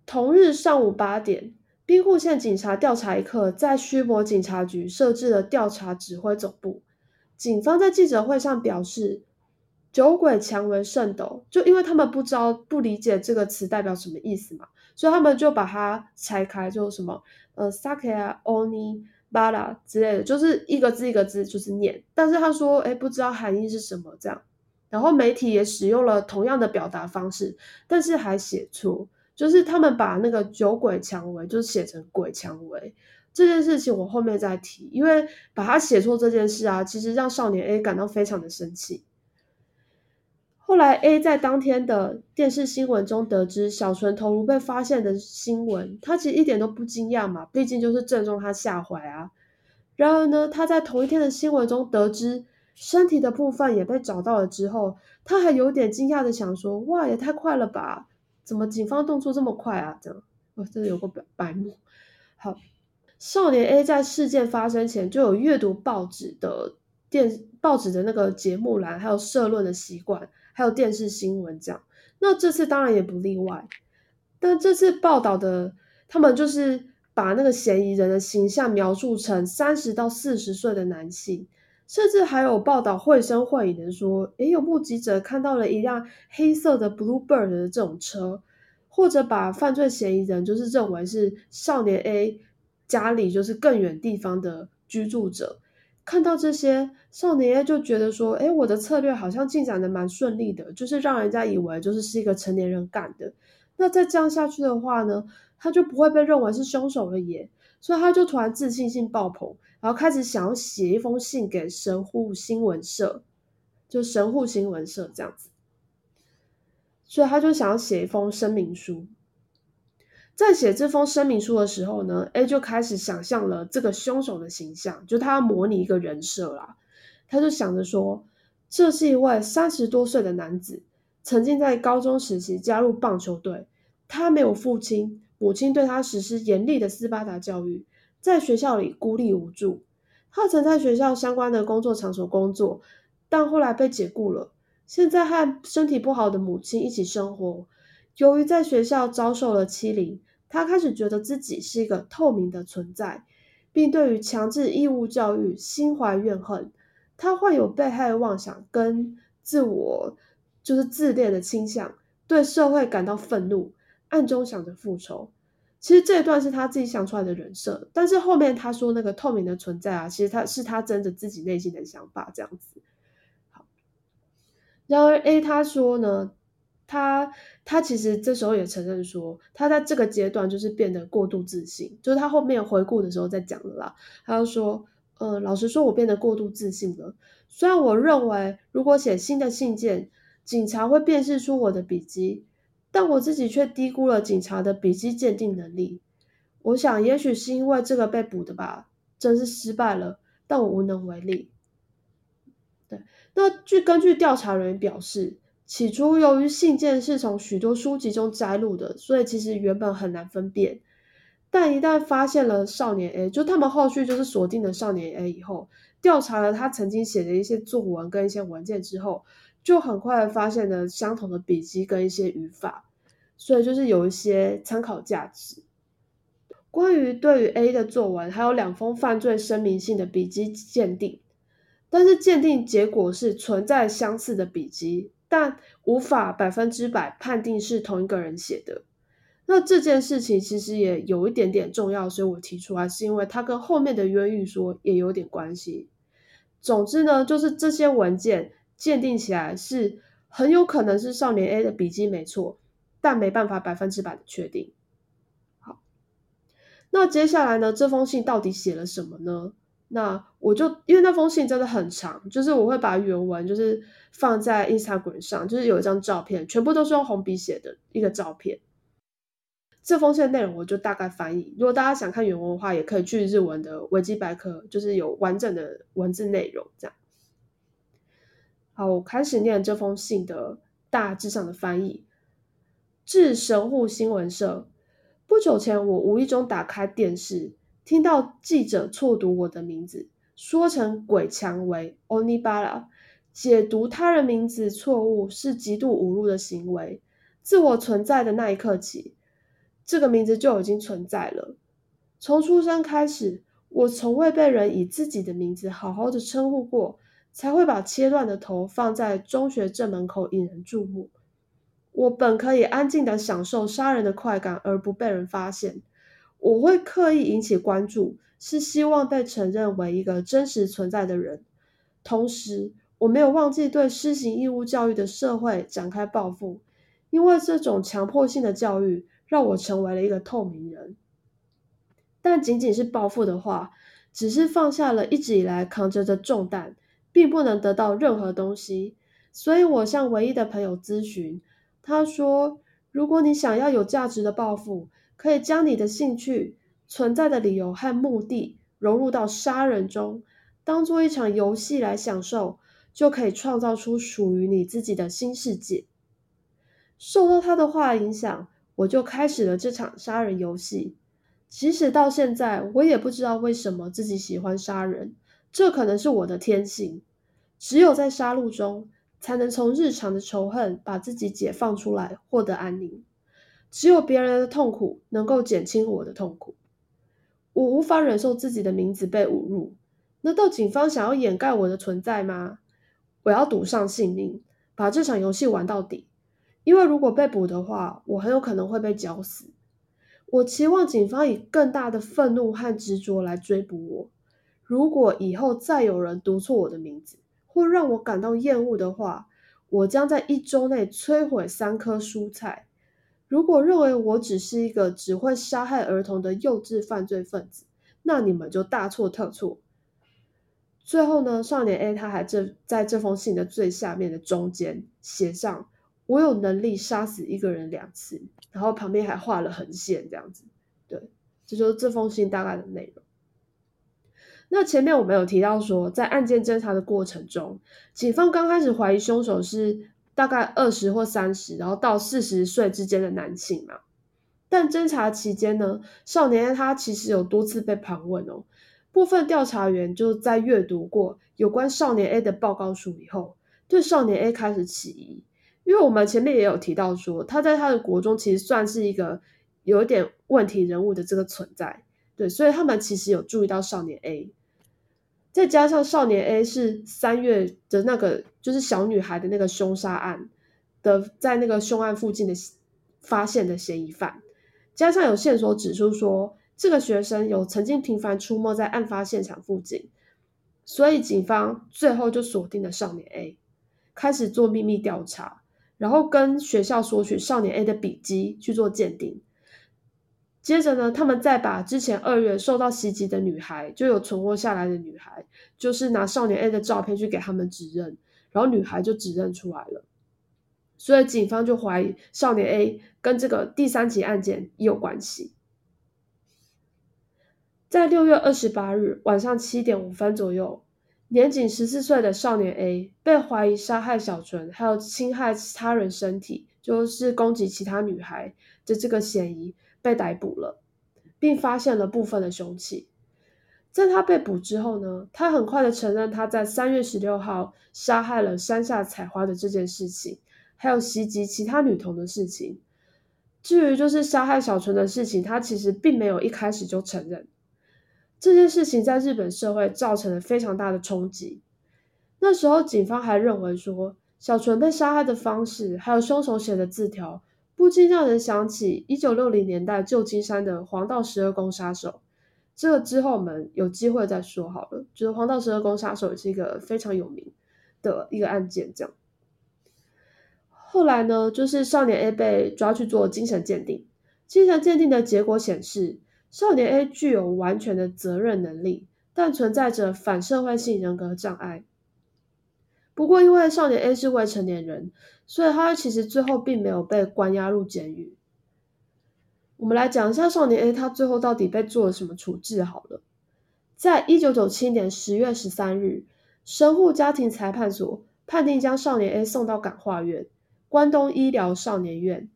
同日上午八点，兵库县警察调查一课在须磨警察局设置了调查指挥总部。警方在记者会上表示，酒鬼强为圣斗，就因为他们不知道不理解这个词代表什么意思嘛，所以他们就把它拆开，就什么呃 sake 啊 oni bara 之类的，就是一个字一个字就是念，但是他说诶不知道含义是什么这样。然后媒体也使用了同样的表达方式，但是还写错，就是他们把那个酒鬼蔷薇就是写成鬼蔷薇。这件事情我后面再提，因为把它写错这件事啊，其实让少年 A 感到非常的生气。后来 A 在当天的电视新闻中得知小纯头颅被发现的新闻，他其实一点都不惊讶嘛，毕竟就是正中他下怀啊。然而呢，他在同一天的新闻中得知身体的部分也被找到了之后，他还有点惊讶的想说，哇，也太快了吧，怎么警方动作这么快啊，这样我真的有个白目。好，少年 A 在事件发生前就有阅读报纸的电报纸的那个节目栏还有社论的习惯，还有电视新闻这样，那这次当然也不例外。但这次报道的他们就是把那个嫌疑人的形象描述成三十到四十岁的男性，甚至还有报道绘声绘影的说，也有目击者看到了一辆黑色的 Bluebird 的这种车，或者把犯罪嫌疑人就是认为是少年 A 家里就是更远地方的居住者。看到这些，少年 A 就觉得说，诶，我的策略好像进展的蛮顺利的，就是让人家以为就是是一个成年人干的，那再这样下去的话呢，他就不会被认为是凶手了耶。所以他就突然自信心爆棚，然后开始想要写一封信给神户新闻社，就神户新闻社这样子，所以他就想要写一封声明书。在写这封声明书的时候呢， A 就开始想象了这个凶手的形象，就他要模拟一个人设啦。他就想着说，这是一位三十多岁的男子，曾经在高中时期加入棒球队，他没有父亲，母亲对他实施严厉的斯巴达教育，在学校里孤立无助。他曾在学校相关的工作场所工作，但后来被解雇了，现在和身体不好的母亲一起生活。由于在学校遭受了欺凌，他开始觉得自己是一个透明的存在，并对于强制义务教育心怀怨恨。他患有被害妄想跟自我就是自恋的倾向，对社会感到愤怒，暗中想着复仇。其实这一段是他自己想出来的人设，但是后面他说那个透明的存在啊，其实他是他真的自己内心的想法这样子。好，然而 A 他说呢，他他其实这时候也承认说，他在这个阶段就是变得过度自信，就是他后面回顾的时候再讲了啦。他就说，呃，老实说，我变得过度自信了。虽然我认为如果写新的信件，警察会辨识出我的笔迹，但我自己却低估了警察的笔迹鉴定能力。我想，也许是因为这个被捕的吧，真是失败了，但我无能为力。对，那据根据调查人员表示，起初由于信件是从许多书籍中摘录的，所以其实原本很难分辨。但一旦发现了少年 A， 就他们后续就是锁定了少年 A 以后，调查了他曾经写的一些作文跟一些文件之后，就很快的发现了相同的笔迹跟一些语法，所以就是有一些参考价值。关于对于 A 的作文，还有两封犯罪声明信的笔迹鉴定，但是鉴定结果是存在相似的笔迹，但无法百分之百判定是同一个人写的。那这件事情其实也有一点点重要，所以我提出来是因为它跟后面的冤狱说也有点关系。总之呢，就是这些文件鉴定起来是很有可能是少年 A 的笔迹没错，但没办法百分之百的确定。好，那接下来呢，这封信到底写了什么呢？那我就因为那封信真的很长，就是我会把原文就是放在 Instagram 上，就是有一张照片，全部都是用红笔写的一个照片。这封信的内容我就大概翻译，如果大家想看原文的话，也可以去日文的维基百科，就是有完整的文字内容这样。好，我开始念这封信的大致上的翻译。致神户新闻社，不久前我无意中打开电视，听到记者错读我的名字，说成鬼蔷薇 Onibara， 解读他人名字错误是极度侮辱的行为。自我存在的那一刻起，这个名字就已经存在了。从出生开始，我从未被人以自己的名字好好的称呼过，才会把切断的头放在中学正门口引人注目。我本可以安静的享受杀人的快感而不被人发现。我会刻意引起关注，是希望被承认为一个真实存在的人。同时，我没有忘记对施行义务教育的社会展开报复，因为这种强迫性的教育让我成为了一个透明人。但仅仅是报复的话，只是放下了一直以来扛着的重担，并不能得到任何东西。所以我向唯一的朋友咨询，他说，如果你想要有价值的报复，可以将你的兴趣、存在的理由和目的融入到杀人中，当做一场游戏来享受，就可以创造出属于你自己的新世界。受到他的话影响，我就开始了这场杀人游戏。即使到现在，我也不知道为什么自己喜欢杀人，这可能是我的天性。只有在杀戮中，才能从日常的仇恨把自己解放出来，获得安宁。只有别人的痛苦能够减轻我的痛苦。我无法忍受自己的名字被侮辱，难道警方想要掩盖我的存在吗？我要赌上性命，把这场游戏玩到底。因为如果被捕的话，我很有可能会被绞死。我期望警方以更大的愤怒和执着来追捕我。如果以后再有人读错我的名字，或让我感到厌恶的话，我将在一周内摧毁三棵蔬菜。如果认为我只是一个只会杀害儿童的幼稚犯罪分子，那你们就大错特错。最后呢，少年 A 他还这在这封信的最下面的中间写上，我有能力杀死一个人两次，然后旁边还画了横线这样子。对，这就是这封信大概的内容。那前面我们有提到说，在案件侦查的过程中，警方刚开始怀疑凶手是大概二十或三十，然后到四十岁之间的男性嘛。但侦查期间呢，少年他其实有多次被盘问哦。部分调查员就在阅读过有关少年 A 的报告书以后，对少年 A 开始起疑。因为我们前面也有提到说，他在他的国中其实算是一个有点问题人物的这个存在，对，所以他们其实有注意到少年 A。再加上少年 A 是三月的那个就是小女孩的那个凶杀案的在那个凶案附近的发现的嫌疑犯，加上有线索指出说，这个学生有曾经频繁出没在案发现场附近，所以警方最后就锁定了少年 A， 开始做秘密调查。然后跟学校索取少年 A 的笔迹去做鉴定。接着呢，他们再把之前二月受到袭击的女孩，就有存活下来的女孩，就是拿少年 A 的照片去给他们指认，然后女孩就指认出来了。所以警方就怀疑少年 A 跟这个第三起案件也有关系。在六月二十八日晚上七点五分左右，年仅十四岁的少年 A 被怀疑杀害小纯还有侵害他人身体，就是攻击其他女孩的这个嫌疑被逮捕了，并发现了部分的凶器。在他被捕之后呢，他很快的承认他在三月十六号杀害了山下采花的这件事情，还有袭击其他女童的事情。至于就是杀害小纯的事情，他其实并没有一开始就承认。这件事情在日本社会造成了非常大的冲击。那时候警方还认为说，小纯被杀害的方式还有凶手写的字条不禁让人想起一九六零年代旧金山的黄道十二宫杀手。这个之后我们有机会再说好了，就是黄道十二宫杀手也是一个非常有名的一个案件这样。后来呢，就是少年 A 被抓去做精神鉴定，精神鉴定的结果显示，少年 A 具有完全的责任能力，但存在着反社会性人格障碍。不过因为少年 A 是未成年人，所以他其实最后并没有被关押入监狱。我们来讲一下少年 A 他最后到底被做了什么处置好了。在一九九七年十月十三日，神户家庭裁判所判定将少年 A 送到感化院、关东医疗少年院，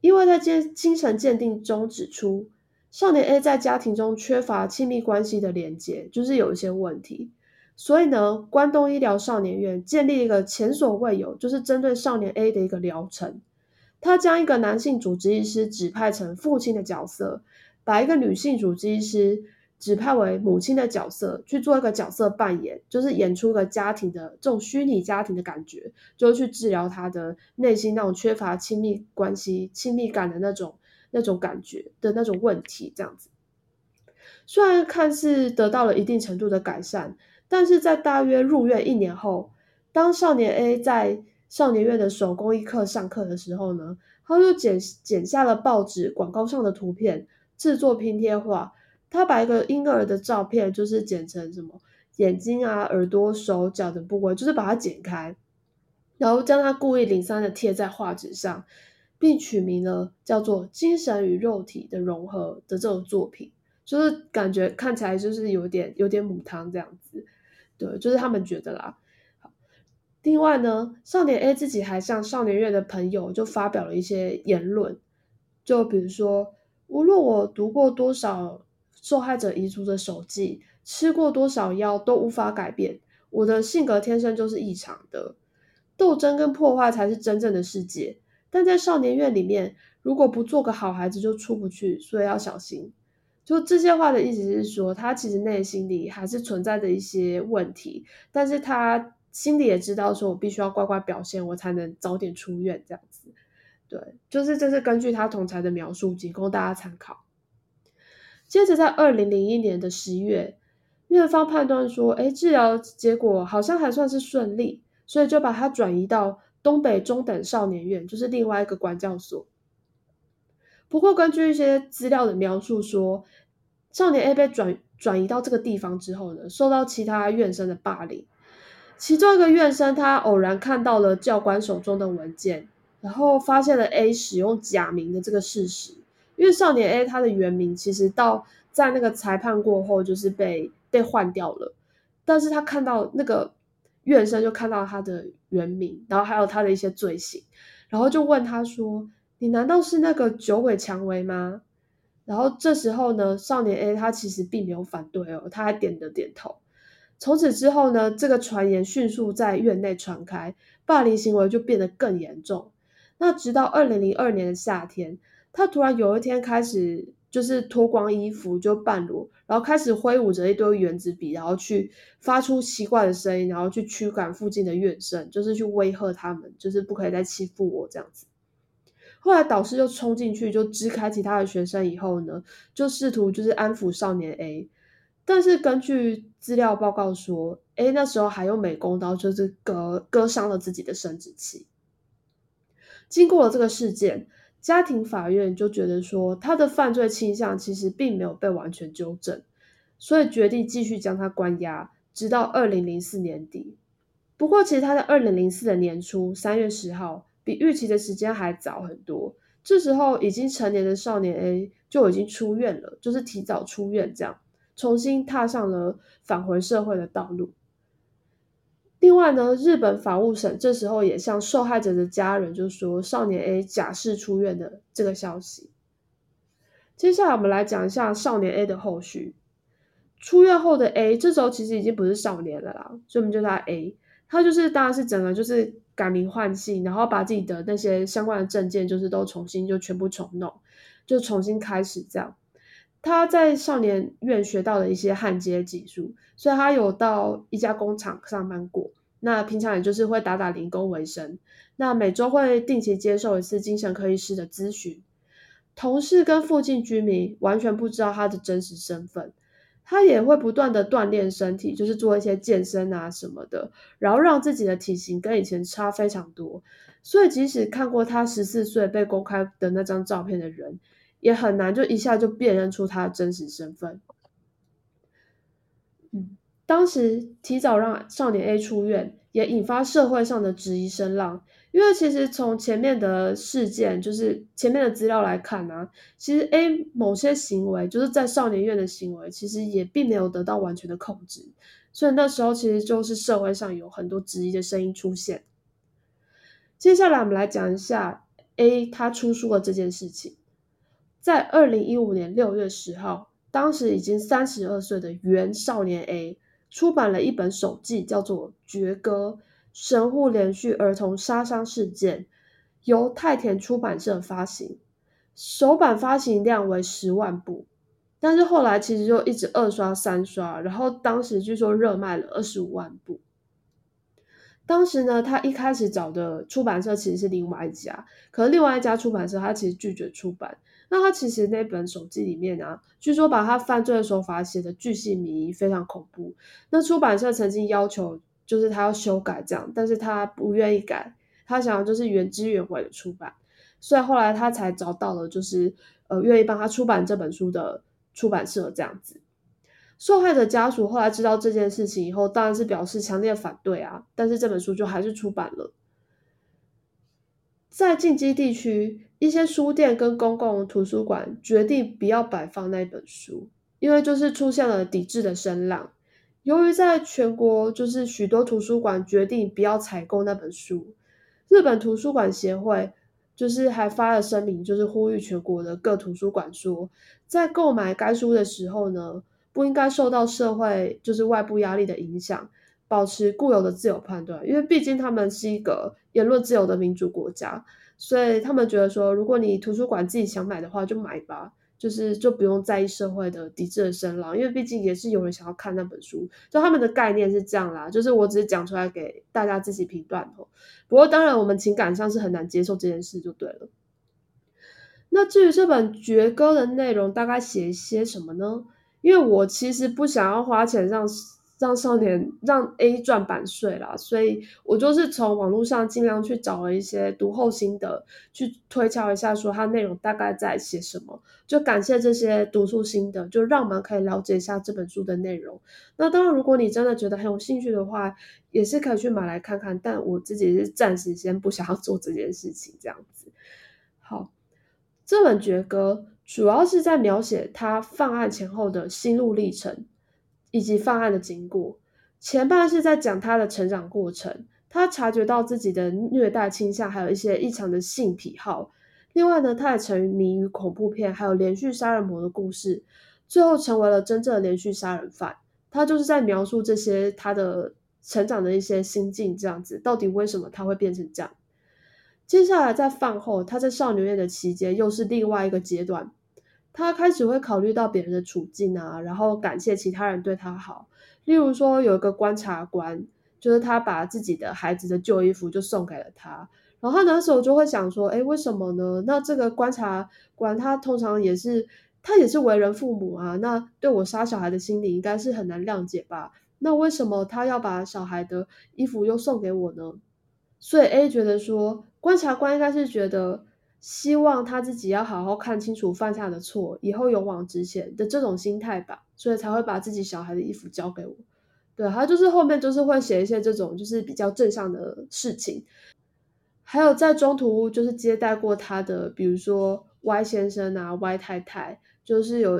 因为在精神鉴定中指出，少年 A 在家庭中缺乏亲密关系的连结，就是有一些问题，所以呢，关东医疗少年院建立一个前所未有，就是针对少年 A 的一个疗程。他将一个男性主治医师指派成父亲的角色，把一个女性主治医师指派为母亲的角色，去做一个角色扮演，就是演出一个家庭的这种虚拟家庭的感觉，就去治疗他的内心那种缺乏亲密关系、亲密感的那种那种感觉的那种问题这样子。虽然看似得到了一定程度的改善，但是在大约入院一年后，当少年 A 在少年院的手工艺课上课的时候呢，他就剪剪下了报纸广告上的图片，制作拼贴画。他把一个婴儿的照片就是剪成什么眼睛啊、耳朵、手脚的部位，就是把它剪开，然后将它故意零散的贴在画纸上，并取名了叫做精神与肉体的融合的这种作品，就是感觉看起来就是有点有点母汤这样子，对，就是他们觉得啦。好，另外呢，少年 A 自己还向少年院的朋友就发表了一些言论，就比如说，无论我读过多少受害者遗族的手记，吃过多少药都无法改变，我的性格天生就是异常的，斗争跟破坏才是真正的世界，但在少年院里面，如果不做个好孩子就出不去，所以要小心。就这些话的意思是说，他其实内心里还是存在着一些问题，但是他心里也知道说，我必须要乖乖表现，我才能早点出院这样子。对，就是这是根据他同才的描述，仅供大家参考。接着在二零零一年的十月，院方判断说，诶，治疗结果好像还算是顺利，所以就把他转移到东北中等少年院，就是另外一个管教所。不过根据一些资料的描述说，少年 A 被转转移到这个地方之后呢，受到其他院生的霸凌。其中一个院生他偶然看到了教官手中的文件，然后发现了 A 使用假名的这个事实。因为少年 A 他的原名其实到在那个裁判过后就是被被换掉了，但是他看到那个院生就看到他的原名，然后还有他的一些罪行，然后就问他说，你难道是那个九尾蔷薇吗？然后这时候呢，少年 A 他其实并没有反对哦，他还点了点头。从此之后呢，这个传言迅速在院内传开，霸凌行为就变得更严重。那直到二零零二年的夏天，他突然有一天开始就是脱光衣服就半裸，然后开始挥舞着一堆原子笔，然后去发出奇怪的声音，然后去驱赶附近的院生，就是去威吓他们，就是不可以再欺负我这样子。后来导师就冲进去就支开其他的学生以后呢，就试图就是安抚少年 A， 但是根据资料报告说 A 那时候还用美工刀就是割割伤了自己的生殖器。经过了这个事件，家庭法院就觉得说，他的犯罪倾向其实并没有被完全纠正，所以决定继续将他关押，直到二零零四年底。不过其实他在二零零四年年初三月十号比预期的时间还早很多，这时候已经成年的少年 A 就已经出院了，就是提早出院这样，重新踏上了返回社会的道路。另外呢，日本法务省这时候也向受害者的家人就说少年 A 假释出院的这个消息。接下来我们来讲一下少年 A 的后续。出院后的 A 这时候其实已经不是少年了啦，所以我们就叫他 A。 他就是当然是整个就是改名换姓，然后把自己的那些相关的证件就是都重新就全部重弄，就重新开始这样。他在少年院学到了一些焊接技术，所以他有到一家工厂上班过，那平常也就是会打打零工为生，那每周会定期接受一次精神科医师的咨询。同事跟附近居民完全不知道他的真实身份，他也会不断的锻炼身体，就是做一些健身啊什么的，然后让自己的体型跟以前差非常多，所以即使看过他十四岁被公开的那张照片的人，也很难就一下就辨认出他的真实身份。嗯，当时提早让少年 A 出院，也引发社会上的质疑声浪。因为其实从前面的事件，就是前面的资料来看啊，其实 A 某些行为，就是在少年院的行为，其实也并没有得到完全的控制，所以那时候其实就是社会上有很多质疑的声音出现。接下来我们来讲一下 A 他出书的这件事情。在二零一五年六月十号，当时已经三十二岁的原少年 A 出版了一本手记，叫做《绝歌：神户连续儿童杀伤事件》，由太田出版社发行，首版发行量为十万部，但是后来其实就一直二刷三刷，然后当时据说热卖了二十五万部。当时呢，他一开始找的出版社其实是另外一家，可是另外一家出版社他其实拒绝出版。那他其实那本手记里面啊，据说把他犯罪的手法写的巨细靡遗，非常恐怖。那出版社曾经要求就是他要修改这样，但是他不愿意改，他想要就是原汁原味的出版，所以后来他才找到了就是呃愿意帮他出版这本书的出版社这样子。受害者家属后来知道这件事情以后，当然是表示强烈反对啊，但是这本书就还是出版了。在近畿地区，一些书店跟公共图书馆决定不要摆放那本书，因为就是出现了抵制的声浪。由于在全国就是许多图书馆决定不要采购那本书，日本图书馆协会就是还发了声明，就是呼吁全国的各图书馆说，在购买该书的时候呢，不应该受到社会就是外部压力的影响，保持固有的自由判断，因为毕竟他们是一个言论自由的民主国家，所以他们觉得说，如果你图书馆自己想买的话就买吧，就是就不用在意社会的抵制的声浪，因为毕竟也是有人想要看那本书，就他们的概念是这样啦，就是我只是讲出来给大家自己评断哦。不过当然我们情感上是很难接受这件事就对了。那至于这本绝歌的内容大概写些什么呢？因为我其实不想要花钱让让少年让 A 赚版税啦，所以我就是从网络上尽量去找了一些读后心得，去推敲一下说它内容大概在写什么，就感谢这些读书心得，就让我们可以了解一下这本书的内容。那当然如果你真的觉得很有兴趣的话，也是可以去买来看看，但我自己是暂时先不想要做这件事情这样子。好，这本绝歌主要是在描写他犯案前后的心路历程以及犯案的经过。前半是在讲他的成长过程，他察觉到自己的虐待倾向，还有一些异常的性癖好。另外呢，他也沉迷于恐怖片，还有连续杀人魔的故事，最后成为了真正的连续杀人犯。他就是在描述这些他的成长的一些心境，这样子，到底为什么他会变成这样？接下来在犯后，他在少年院的期间又是另外一个阶段。他开始会考虑到别人的处境啊，然后感谢其他人对他好。例如说有一个观察官，就是他把自己的孩子的旧衣服就送给了他，然后他那时候就会想说，诶，为什么呢？那这个观察官他通常也是他也是为人父母啊，那对我杀小孩的心理应该是很难谅解吧，那为什么他要把小孩的衣服又送给我呢？所以 A 觉得说，观察官应该是觉得希望他自己要好好看清楚犯下的错，以后勇往直前的这种心态吧，所以才会把自己小孩的衣服交给我。对，他就是后面就是会写一些这种就是比较正向的事情。还有在中途就是接待过他的，比如说 Y 先生啊 Y 太太，就是有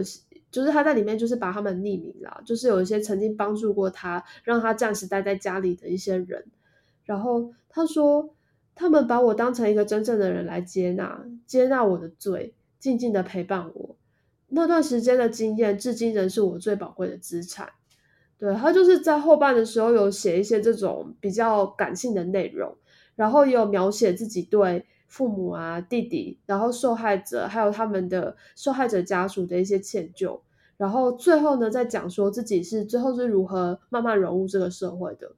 就是他在里面就是把他们匿名啦，就是有一些曾经帮助过他让他暂时待在家里的一些人，然后他说他们把我当成一个真正的人来接纳接纳我的罪，静静的陪伴我，那段时间的经验至今仍是我最宝贵的资产。对，他就是在后半的时候有写一些这种比较感性的内容，然后也有描写自己对父母啊弟弟然后受害者还有他们的受害者家属的一些歉疚，然后最后呢再讲说自己是最后是如何慢慢融入这个社会的。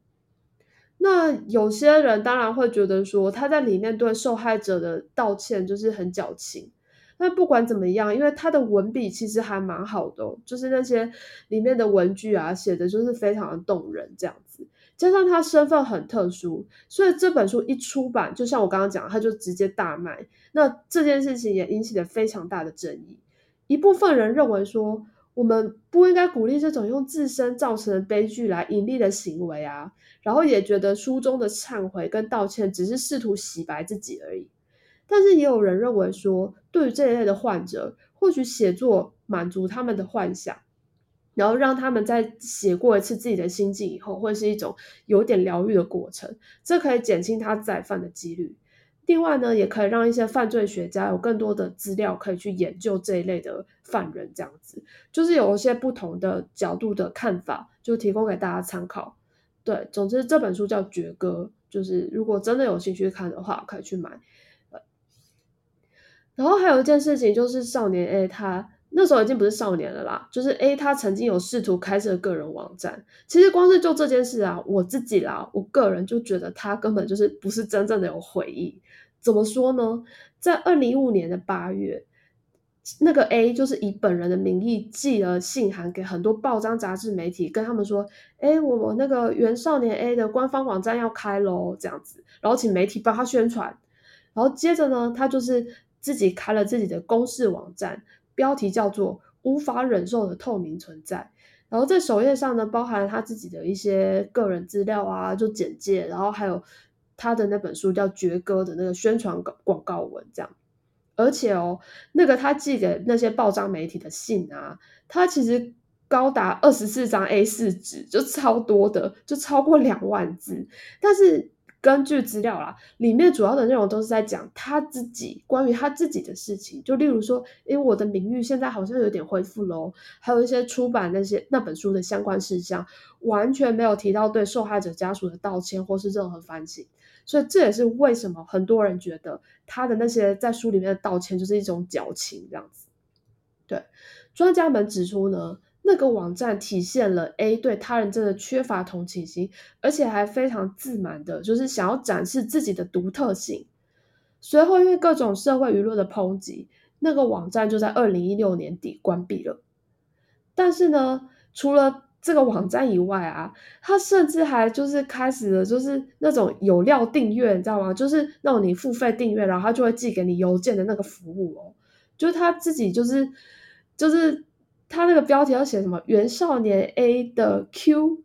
那有些人当然会觉得说他在里面对受害者的道歉就是很矫情，那不管怎么样，因为他的文笔其实还蛮好的、哦、就是那些里面的文句啊写的就是非常的动人这样子，加上他身份很特殊，所以这本书一出版就像我刚刚讲他就直接大卖，那这件事情也引起了非常大的争议。一部分人认为说我们不应该鼓励这种用自身造成的悲剧来盈利的行为啊，然后也觉得书中的忏悔跟道歉只是试图洗白自己而已。但是也有人认为说对于这一类的患者，或许写作满足他们的幻想，然后让他们在写过一次自己的心境以后会是一种有点疗愈的过程，这可以减轻他再犯的几率。另外呢也可以让一些犯罪学家有更多的资料可以去研究这一类的犯人这样子，就是有一些不同的角度的看法就提供给大家参考。对，总之这本书叫绝歌，就是如果真的有兴趣看的话可以去买。然后还有一件事情就是少年 A 他那时候已经不是少年了啦，就是 A 他曾经有试图开设个人网站，其实光是就这件事啊，我自己啦我个人就觉得他根本就是不是真正的有回忆。怎么说呢，在二零一五年的八月，那个 A 就是以本人的名义寄了信函给很多报章杂志媒体，跟他们说诶我那个原少年 A 的官方网站要开咯这样子，然后请媒体帮他宣传。然后接着呢他就是自己开了自己的公示网站，标题叫做无法忍受的透明存在，然后在首页上呢包含了他自己的一些个人资料啊就简介，然后还有他的那本书叫绝歌的那个宣传广告文这样。而且哦那个他寄给那些报章媒体的信啊，他其实高达二十四张 A 四 纸，就超多的，就超过两万字。但是根据资料啦，里面主要的内容都是在讲他自己关于他自己的事情，就例如说因为我的名誉现在好像有点恢复咯，还有一些出版那些那本书的相关事项，完全没有提到对受害者家属的道歉或是任何反省。所以这也是为什么很多人觉得他的那些在书里面的道歉就是一种矫情这样子。对，专家们指出呢，那个网站体现了 A 对他人真的缺乏同情心，而且还非常自满的就是想要展示自己的独特性。随后因为各种社会舆论的抨击，那个网站就在二零一六年底关闭了。但是呢除了这个网站以外啊，他甚至还就是开始了就是那种有料订阅，你知道吗，就是那种你付费订阅然后他就会寄给你邮件的那个服务哦，就是他自己就是就是他那个标题要写什么原少年 A 的 Q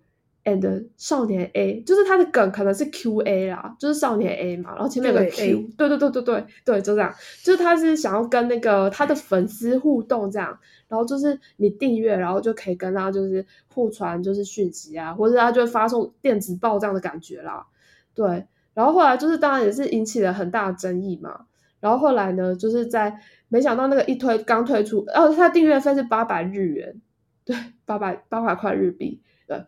and 少年 A， 就是他的梗可能是 Q A 啦，就是少年 A 嘛，然后前面有个 Q， 对对对对对对，就这样，就是他是想要跟那个他的粉丝互动这样，然后就是你订阅然后就可以跟他就是互传就是讯息啊，或者他就会发送电子报这样的感觉啦。对，然后后来就是当然也是引起了很大的争议嘛，然后后来呢就是在没想到那个一推刚推出哦，他订阅费是八百日元，对，八百块日币，对。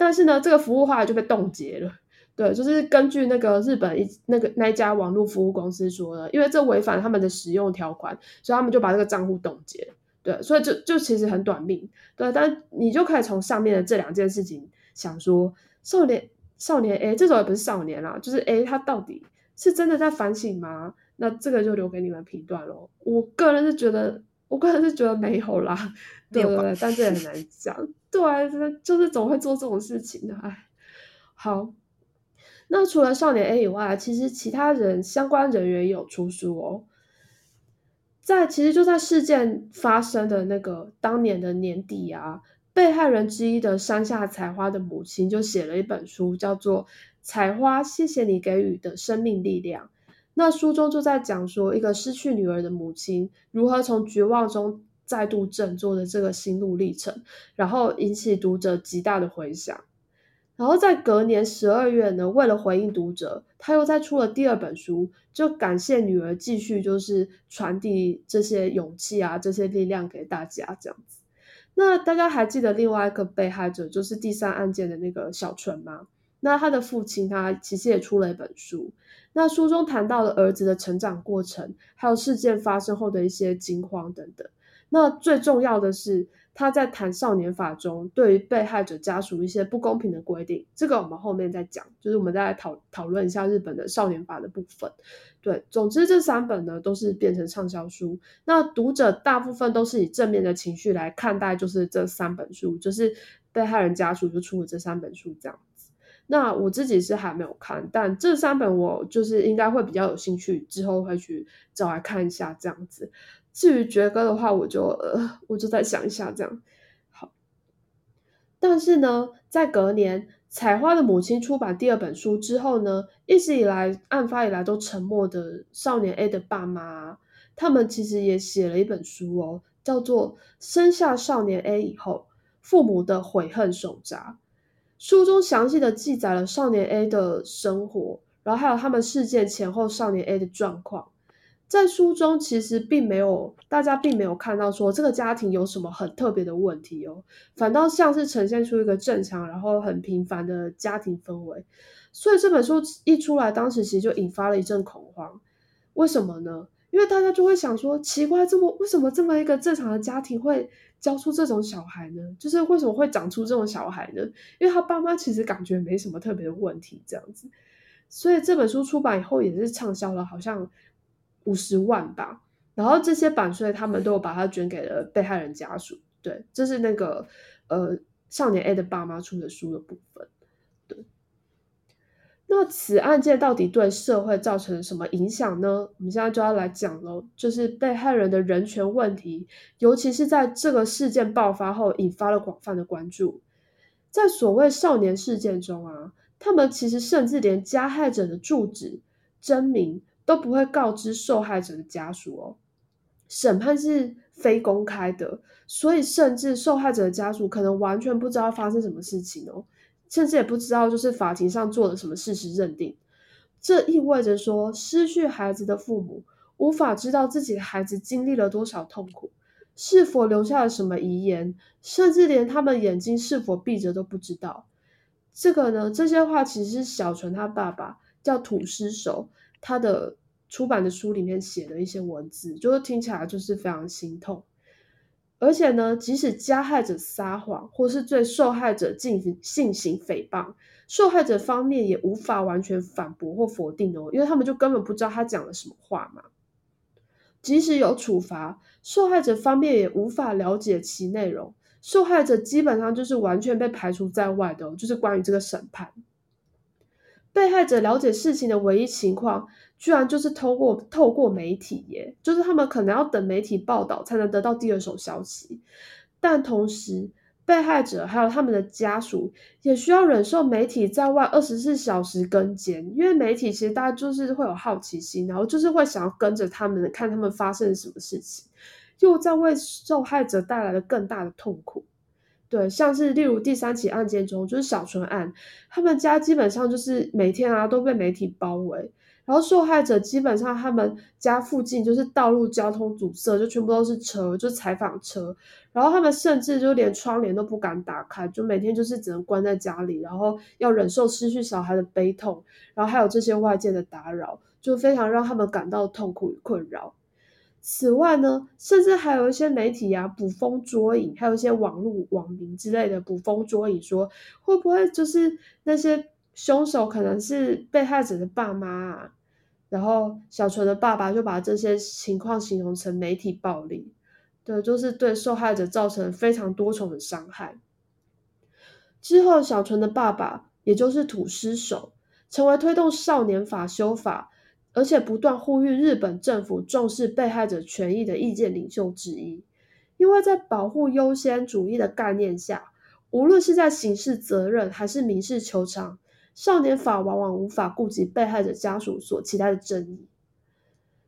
但是呢这个服务后来就被冻结了，对，就是根据那个日本一那个那一家网络服务公司说呢，因为这违反他们的使用条款，所以他们就把这个账户冻结，对，所以就就其实很短命，对。但你就可以从上面的这两件事情想说，少年少年 A 这时候也不是少年啦，就是 A 他到底是真的在反省吗？那这个就留给你们评断咯。我个人是觉得我个人是觉得没有啦，对对对，但这也很难讲。对啊，就是总会做这种事情的、啊、哎，好，那除了少年 A 以外，其实其他人相关人员也有出书哦。在其实就在事件发生的那个当年的年底啊，被害人之一的山下彩花的母亲就写了一本书，叫做《彩花，谢谢你给予的生命力量》。那书中就在讲说一个失去女儿的母亲如何从绝望中再度振作的这个心路历程，然后引起读者极大的回响。然后在隔年十二月呢，为了回应读者，他又再出了第二本书，就感谢女儿继续就是传递这些勇气啊，这些力量给大家这样子。那大家还记得另外一个被害者就是第三案件的那个小纯吗？那他的父亲他其实也出了一本书，那书中谈到了儿子的成长过程，还有事件发生后的一些惊慌等等。那最重要的是他在谈少年法中对于被害者家属一些不公平的规定，这个我们后面再讲，就是我们再来讨讨论一下日本的少年法的部分。对，总之这三本呢都是变成畅销书，那读者大部分都是以正面的情绪来看待，就是这三本书，就是被害人家属就出了这三本书这样子。那我自己是还没有看，但这三本我就是应该会比较有兴趣，之后会去找来看一下这样子。至于爵哥的话，我就呃，我就再想一下这样。好，但是呢，在隔年彩花的母亲出版第二本书之后呢，一直以来案发以来都沉默的少年 A 的爸妈，他们其实也写了一本书哦，叫做《生下少年 A 以后，父母的悔恨手札》。书中详细的记载了少年 A 的生活，然后还有他们事件前后少年 A 的状况。在书中其实并没有，大家并没有看到说这个家庭有什么很特别的问题哦，反倒像是呈现出一个正常然后很平凡的家庭氛围。所以这本书一出来，当时其实就引发了一阵恐慌。为什么呢？因为大家就会想说，奇怪，这么为什么这么一个正常的家庭会教出这种小孩呢？就是为什么会长出这种小孩呢？因为他爸妈其实感觉没什么特别的问题这样子。所以这本书出版以后也是畅销了，好像五十万吧，然后这些版税他们都有把它捐给了被害人家属。对，这是那个呃少年 A 的爸妈出的书的部分。对，那此案件到底对社会造成什么影响呢？我们现在就要来讲咯，就是被害人的人权问题，尤其是在这个事件爆发后引发了广泛的关注。在所谓少年事件中啊，他们其实甚至连加害者的住址、真名都不会告知受害者的家属哦，审判是非公开的，所以甚至受害者的家属可能完全不知道发生什么事情哦，甚至也不知道就是法庭上做了什么事实认定。这意味着说，失去孩子的父母无法知道自己的孩子经历了多少痛苦，是否留下了什么遗言，甚至连他们眼睛是否闭着都不知道。这个呢，这些话其实是小纯他爸爸叫土尸手他的出版的书里面写的一些文字，就是听起来就是非常心痛。而且呢，即使加害者撒谎或是对受害者进行进行诽谤，受害者方面也无法完全反驳或否定哦，因为他们就根本不知道他讲了什么话嘛。即使有处罚，受害者方面也无法了解其内容，受害者基本上就是完全被排除在外的哦，就是关于这个审判。被害者了解事情的唯一情况，居然就是透过透过媒体耶，就是他们可能要等媒体报道才能得到第二手消息。但同时，被害者还有他们的家属也需要忍受媒体在外二十四小时跟监，因为媒体其实大家就是会有好奇心，然后就是会想要跟着他们看他们发生什么事情，又在为受害者带来了更大的痛苦。对，像是例如第三起案件中，就是小纯案，他们家基本上就是每天啊都被媒体包围，然后受害者基本上他们家附近就是道路交通阻塞，就全部都是车，就采访车，然后他们甚至就连窗帘都不敢打开，就每天就是只能关在家里，然后要忍受失去小孩的悲痛，然后还有这些外界的打扰，就非常让他们感到痛苦与困扰。此外呢，甚至还有一些媒体啊捕风捉影，还有一些网络网民之类的捕风捉影，说会不会就是那些凶手可能是被害者的爸妈啊，然后小纯的爸爸就把这些情况形容成媒体暴力。对，就是对受害者造成非常多重的伤害。之后小纯的爸爸也就是土尸手成为推动少年法修法，而且不断呼吁日本政府重视被害者权益的意见领袖之一。因为在保护优先主义的概念下，无论是在刑事责任还是民事求偿，少年法往往无法顾及被害者家属所期待的正义。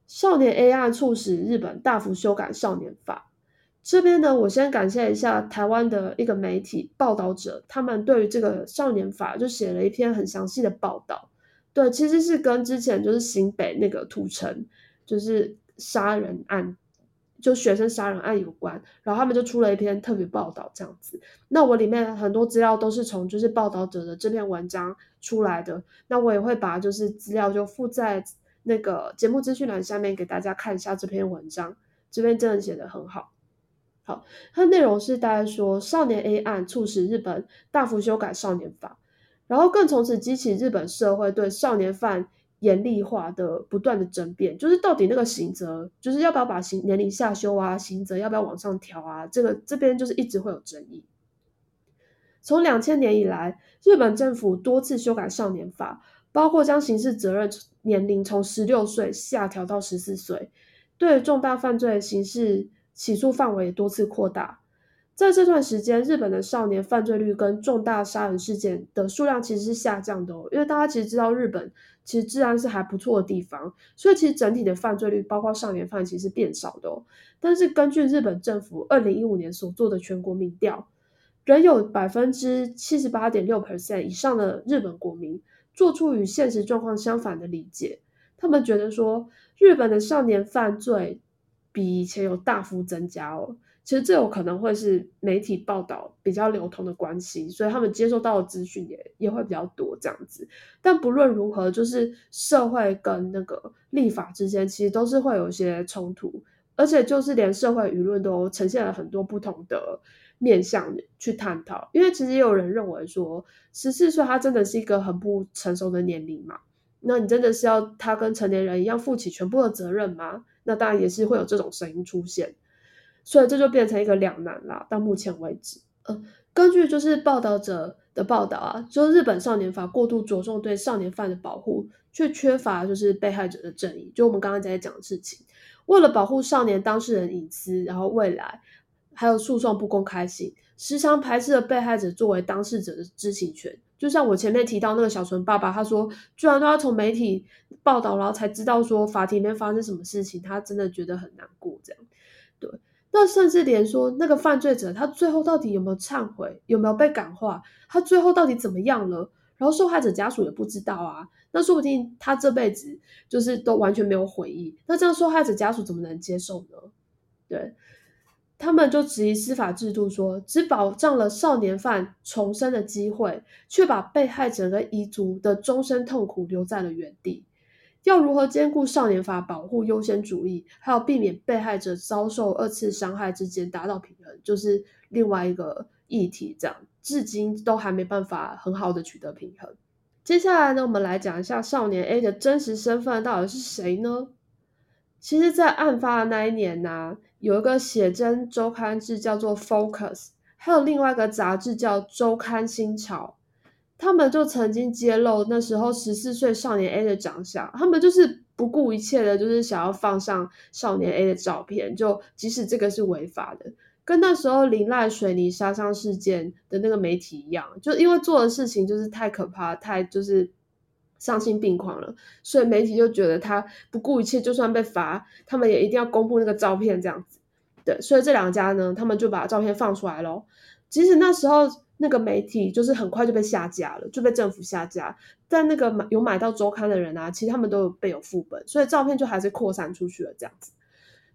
少年 A 案促使日本大幅修改少年法，这边呢，我先感谢一下台湾的一个媒体报道者，他们对于这个少年法就写了一篇很详细的报道。对，其实是跟之前就是新北那个土城就是杀人案，就学生杀人案有关，然后他们就出了一篇特别报道这样子。那我里面很多资料都是从就是报道者的这篇文章出来的，那我也会把就是资料就附在那个节目资讯栏下面给大家看一下这篇文章，这边真的写得很好。好，它内容是大概说少年 A 案促使日本大幅修改少年法，然后更从此激起日本社会对少年犯严厉化的不断的争辩，就是到底那个刑责就是要不要把刑年龄下修啊，刑责要不要往上调啊，这个这边就是一直会有争议。从两千年以来，日本政府多次修改少年法，包括将刑事责任年龄从十六岁下调到十四岁，对重大犯罪刑事起诉范围多次扩大。在这段时间，日本的少年犯罪率跟重大杀人事件的数量其实是下降的哦，因为大家其实知道日本其实治安是还不错的地方，所以其实整体的犯罪率包括少年犯其实是变少的哦。但是根据日本政府二零一五年所做的全国民调，仍有 百分之七十八点六 以上的日本国民做出与现实状况相反的理解，他们觉得说日本的少年犯罪比以前有大幅增加哦。其实这有可能会是媒体报道比较流通的关系，所以他们接受到的资讯也也会比较多这样子。但不论如何，就是社会跟那个立法之间其实都是会有一些冲突，而且就是连社会舆论都呈现了很多不同的面向去探讨。因为其实也有人认为说十四岁他真的是一个很不成熟的年龄嘛，那你真的是要他跟成年人一样负起全部的责任吗？那当然也是会有这种声音出现，所以这就变成一个两难啦。到目前为止，呃、根据就是报道者的报道啊，就是日本少年法过度着重对少年犯的保护，却缺乏就是被害者的正义，就我们刚刚在讲的事情。为了保护少年当事人隐私，然后未来还有诉讼不公开性，时常排斥了被害者作为当事者的知情权。就像我前面提到那个小纯爸爸，他说居然都要从媒体报道然后才知道说法庭里面发生什么事情，他真的觉得很难过这样。对，那甚至连说那个犯罪者他最后到底有没有忏悔，有没有被感化，他最后到底怎么样了，然后受害者家属也不知道啊，那说不定他这辈子就是都完全没有回忆，那这样受害者家属怎么能接受呢？对，他们就质疑司法制度说只保障了少年犯重生的机会，却把被害者跟遗族的终身痛苦留在了原地。要如何兼顾少年法保护优先主义，还有避免被害者遭受二次伤害之间达到平衡，就是另外一个议题这样，至今都还没办法很好的取得平衡。接下来呢，我们来讲一下少年 A 的真实身份到底是谁呢？其实在案发的那一年啊，有一个写真周刊誌叫做 Focus， 还有另外一个杂志叫周刊新潮，他们就曾经揭露那时候十四岁少年 A 的长相，他们就是不顾一切的就是想要放上少年 A 的照片，就即使这个是违法的，跟那时候林濑水泥杀伤事件的那个媒体一样，就因为做的事情就是太可怕，太就是丧心病狂了，所以媒体就觉得他不顾一切，就算被罚他们也一定要公布那个照片这样子。对，所以这两家呢，他们就把照片放出来咯。即使那时候那个媒体就是很快就被下架了，就被政府下架，但那个有买到周刊的人啊，其实他们都有被有副本，所以照片就还是扩散出去了这样子。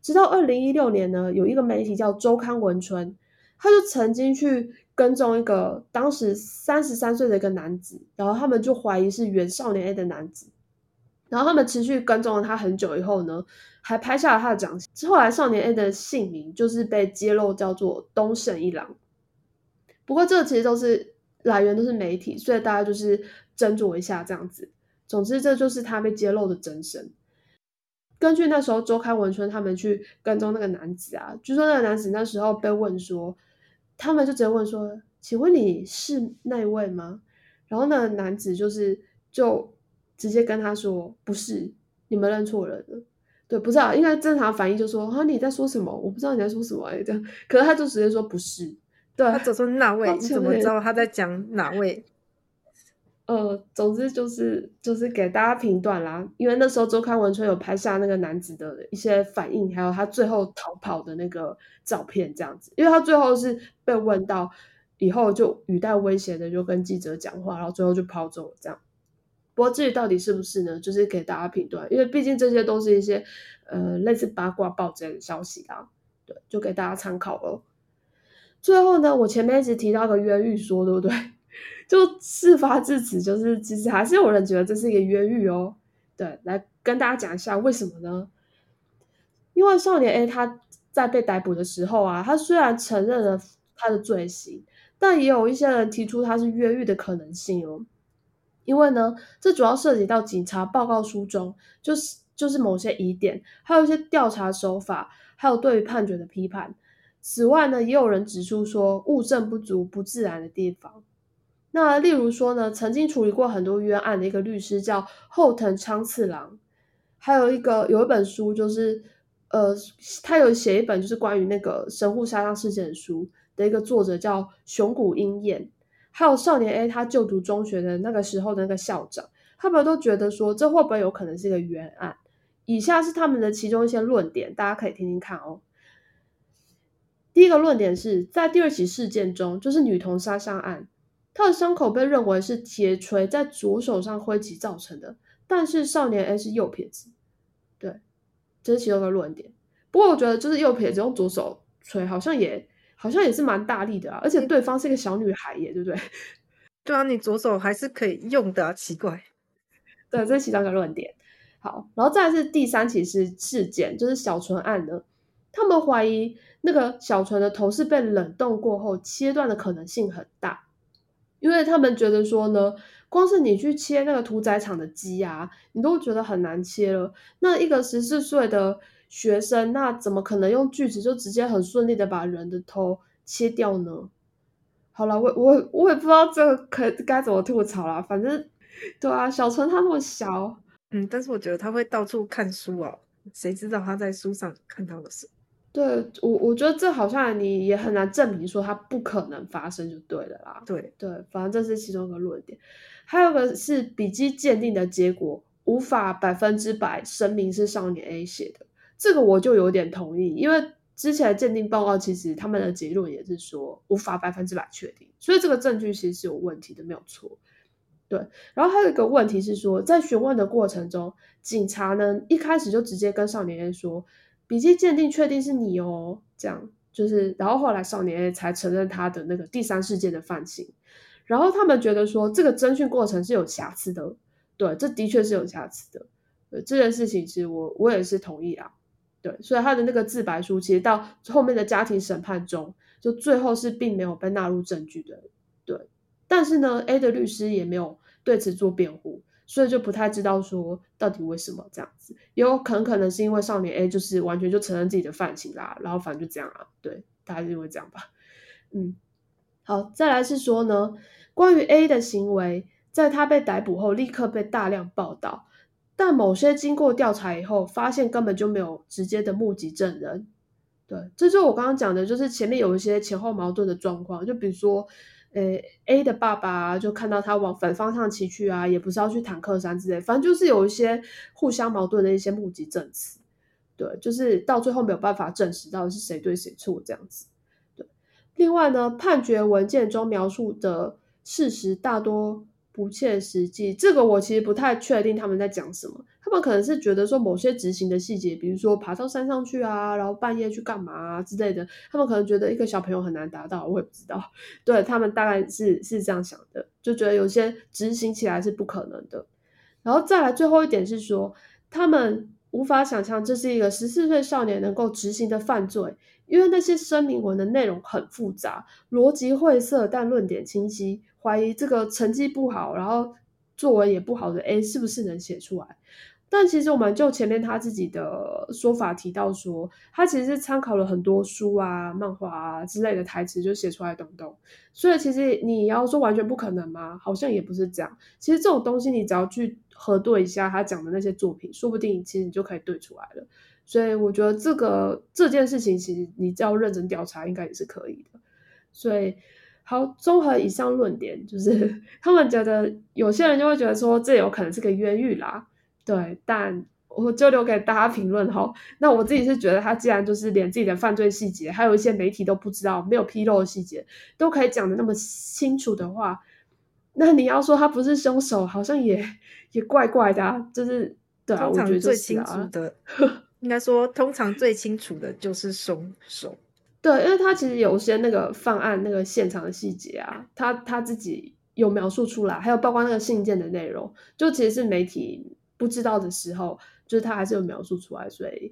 直到二零一六年呢，有一个媒体叫周刊文春，他就曾经去跟踪一个当时三十三岁的一个男子，然后他们就怀疑是原少年 A 的男子，然后他们持续跟踪了他很久以后呢，还拍下了他的长相。后来少年 A 的姓名就是被揭露叫做东胜一郎，不过这其实都是来源都是媒体，所以大家就是斟酌一下这样子。总之这就是他被揭露的真身。根据那时候周刊文春他们去跟踪那个男子啊，据说那个男子那时候被问说，他们就直接问说请问你是那位吗？然后那个男子就是就直接跟他说不是，你们认错人了。对，不是啊，应该正常反应就说啊你在说什么，我不知道你在说什么，欸，这样。可是他就直接说不是。对，他只说哪位，你怎么知道他在讲哪位？呃，总之就是就是给大家评断啦，因为那时候周刊文春有拍下那个男子的一些反应，还有他最后逃跑的那个照片这样子，因为他最后是被问到以后就语带威胁的就跟记者讲话，然后最后就跑走了这样。不过至于到底是不是呢，就是给大家评断，因为毕竟这些都是一些呃类似八卦报纸的消息啦，对，就给大家参考了。最后呢，我前面一直提到个冤狱说，对不对？就事发至此，就是其实还是有人觉得这是一个冤狱哦。对，来跟大家讲一下为什么呢？因为少年 A 他在被逮捕的时候啊，他虽然承认了他的罪行，但也有一些人提出他是冤狱的可能性哦。因为呢，这主要涉及到警察报告书中就是就是某些疑点，还有一些调查手法，还有对于判决的批判。此外呢，也有人指出说物证不足、不自然的地方。那例如说呢，曾经处理过很多冤案的一个律师叫后藤昌次郎，还有一个有一本书就是，呃，他有写一本就是关于那个神户杀伤事件的书的一个作者叫熊谷英彦，还有少年 A 他就读中学的那个时候的那个校长，他们都觉得说这会不会有可能是一个冤案？以下是他们的其中一些论点，大家可以听听看哦。第一个论点是在第二起事件中，就是女童杀伤案。他的伤口被认为是铁锤在左手上挥击造成的，但是少年 A 是右撇子，对，这是其中一个论点。不过我觉得就是右撇子用左手锤，好像也好像也是蛮大力的啊，而且对方是一个小女孩耶，对不对？对啊，你左手还是可以用的啊，奇怪。对，这是其中一个论点。好，然后再来是第三起是事件，就是小纯案呢，他们怀疑那个小纯的头是被冷冻过后切断的可能性很大。因为他们觉得说呢，光是你去切那个屠宰场的鸡啊，你都觉得很难切了，那一个十四岁的学生，那怎么可能用锯子就直接很顺利的把人的头切掉呢？好啦，我我我也不知道这个可该怎么吐槽啦，反正对啊，小纯他那么小，嗯，但是我觉得他会到处看书哦，谁知道他在书上看到的是？对，我我觉得这好像你也很难证明说它不可能发生就对了啦。对对，反正这是其中一个论点。还有个是笔迹鉴定的结果无法百分之百声明是少年 A 写的，这个我就有点同意，因为之前的鉴定报告其实他们的结论也是说无法百分之百确定，所以这个证据其实是有问题的，没有错。对，然后还有一个问题是说，在询问的过程中，警察呢一开始就直接跟少年 A 说。笔迹鉴定确定是你哦，这样就是，然后后来少年 A 才承认他的那个第三事件的犯行，然后他们觉得说这个侦讯过程是有瑕疵的，对，这的确是有瑕疵的，对，这件事情其实我我也是同意啊，对，所以他的那个自白书其实到后面的家庭审判中，就最后是并没有被纳入证据的，对，但是呢 A 的律师也没有对此做辩护。所以就不太知道说到底为什么这样子，也有很可能是因为少年 A 就是完全就承认自己的犯行啦，然后反正就这样啊，对，大家就认为这样吧。嗯，好，再来是说呢，关于 A 的行为，在他被逮捕后立刻被大量报道，但某些经过调查以后，发现根本就没有直接的目击证人。对，这就是我刚刚讲的，就是前面有一些前后矛盾的状况，就比如说。诶 A 的爸爸、啊、就看到他往反方向骑去啊，也不是要去坦克山之类，反正就是有一些互相矛盾的一些目击证词，对，就是到最后没有办法证实到底是谁对谁错这样子。对，另外呢，判决文件中描述的事实大多不切实际，这个我其实不太确定他们在讲什么，他们可能是觉得说某些执行的细节，比如说爬到山上去啊，然后半夜去干嘛、啊、之类的，他们可能觉得一个小朋友很难达到，我也不知道，对，他们大概是是这样想的，就觉得有些执行起来是不可能的。然后再来最后一点是说，他们无法想象这是一个十四岁少年能够执行的犯罪，因为那些声明文的内容很复杂，逻辑晦涩，但论点清晰，怀疑这个成绩不好，然后作文也不好的 A 是不是能写出来。但其实我们就前面他自己的说法提到说，他其实是参考了很多书啊、漫画啊之类的台词就写出来的东东，所以其实你要说完全不可能吗？好像也不是这样。其实这种东西你只要去核对一下他讲的那些作品，说不定其实你就可以对出来了。所以我觉得这个这件事情其实你只要认真调查应该也是可以的。所以好，综合以上论点，就是他们觉得有些人就会觉得说这有可能是个冤狱啦，对，但我就留给大家评论哈。那我自己是觉得他既然就是连自己的犯罪细节还有一些媒体都不知道没有披露的细节都可以讲得那么清楚的话，那你要说他不是凶手好像也也怪怪的啊，就是对啊，我觉得就是啊，通常最清楚的应该说通常最清楚的就是凶手，对，因为他其实有些那个犯案那个现场的细节啊，他他自己有描述出来，还有包括那个信件的内容，就其实是媒体不知道的时候就是他还是有描述出来，所以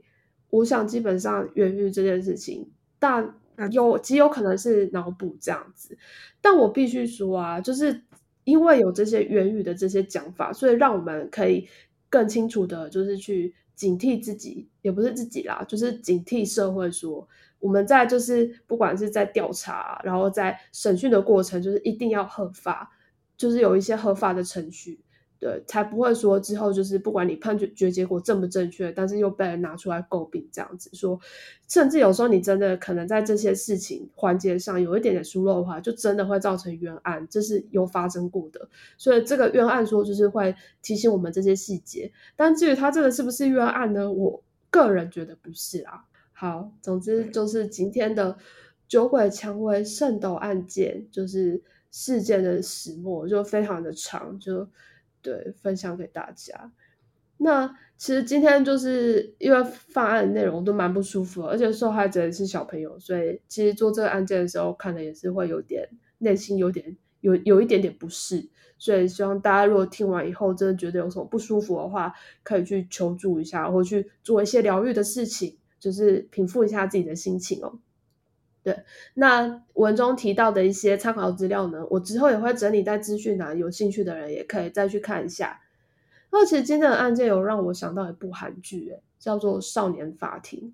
我想基本上冤狱这件事情但有极有可能是脑补这样子。但我必须说啊，就是因为有这些冤狱的这些讲法，所以让我们可以更清楚的就是去警惕自己，也不是自己啦，就是警惕社会，说我们在就是不管是在调查然后在审讯的过程就是一定要合法，就是有一些合法的程序，对，才不会说之后就是不管你判决结果正不正确，但是又被人拿出来诟病这样子说，甚至有时候你真的可能在这些事情环节上有一点点疏漏的话，就真的会造成冤案，这是有发生过的。所以这个冤案说就是会提醒我们这些细节，但至于它真的是不是冤案呢，我个人觉得不是啦。好，总之就是今天的酒鬼蔷薇圣斗案件就是事件的始末，就非常的长，就对，分享给大家。那其实今天就是因为犯案的内容都蛮不舒服的，而且受害者是小朋友，所以其实做这个案件的时候看了也是会有点内心有点有有一点点不适，所以希望大家如果听完以后真的觉得有什么不舒服的话，可以去求助一下，或去做一些疗愈的事情，就是平复一下自己的心情哦。对，那文中提到的一些参考资料呢，我之后也会整理在资讯栏，有兴趣的人也可以再去看一下。那其实今天的案件有让我想到一部韩剧、欸、叫做《少年法庭》，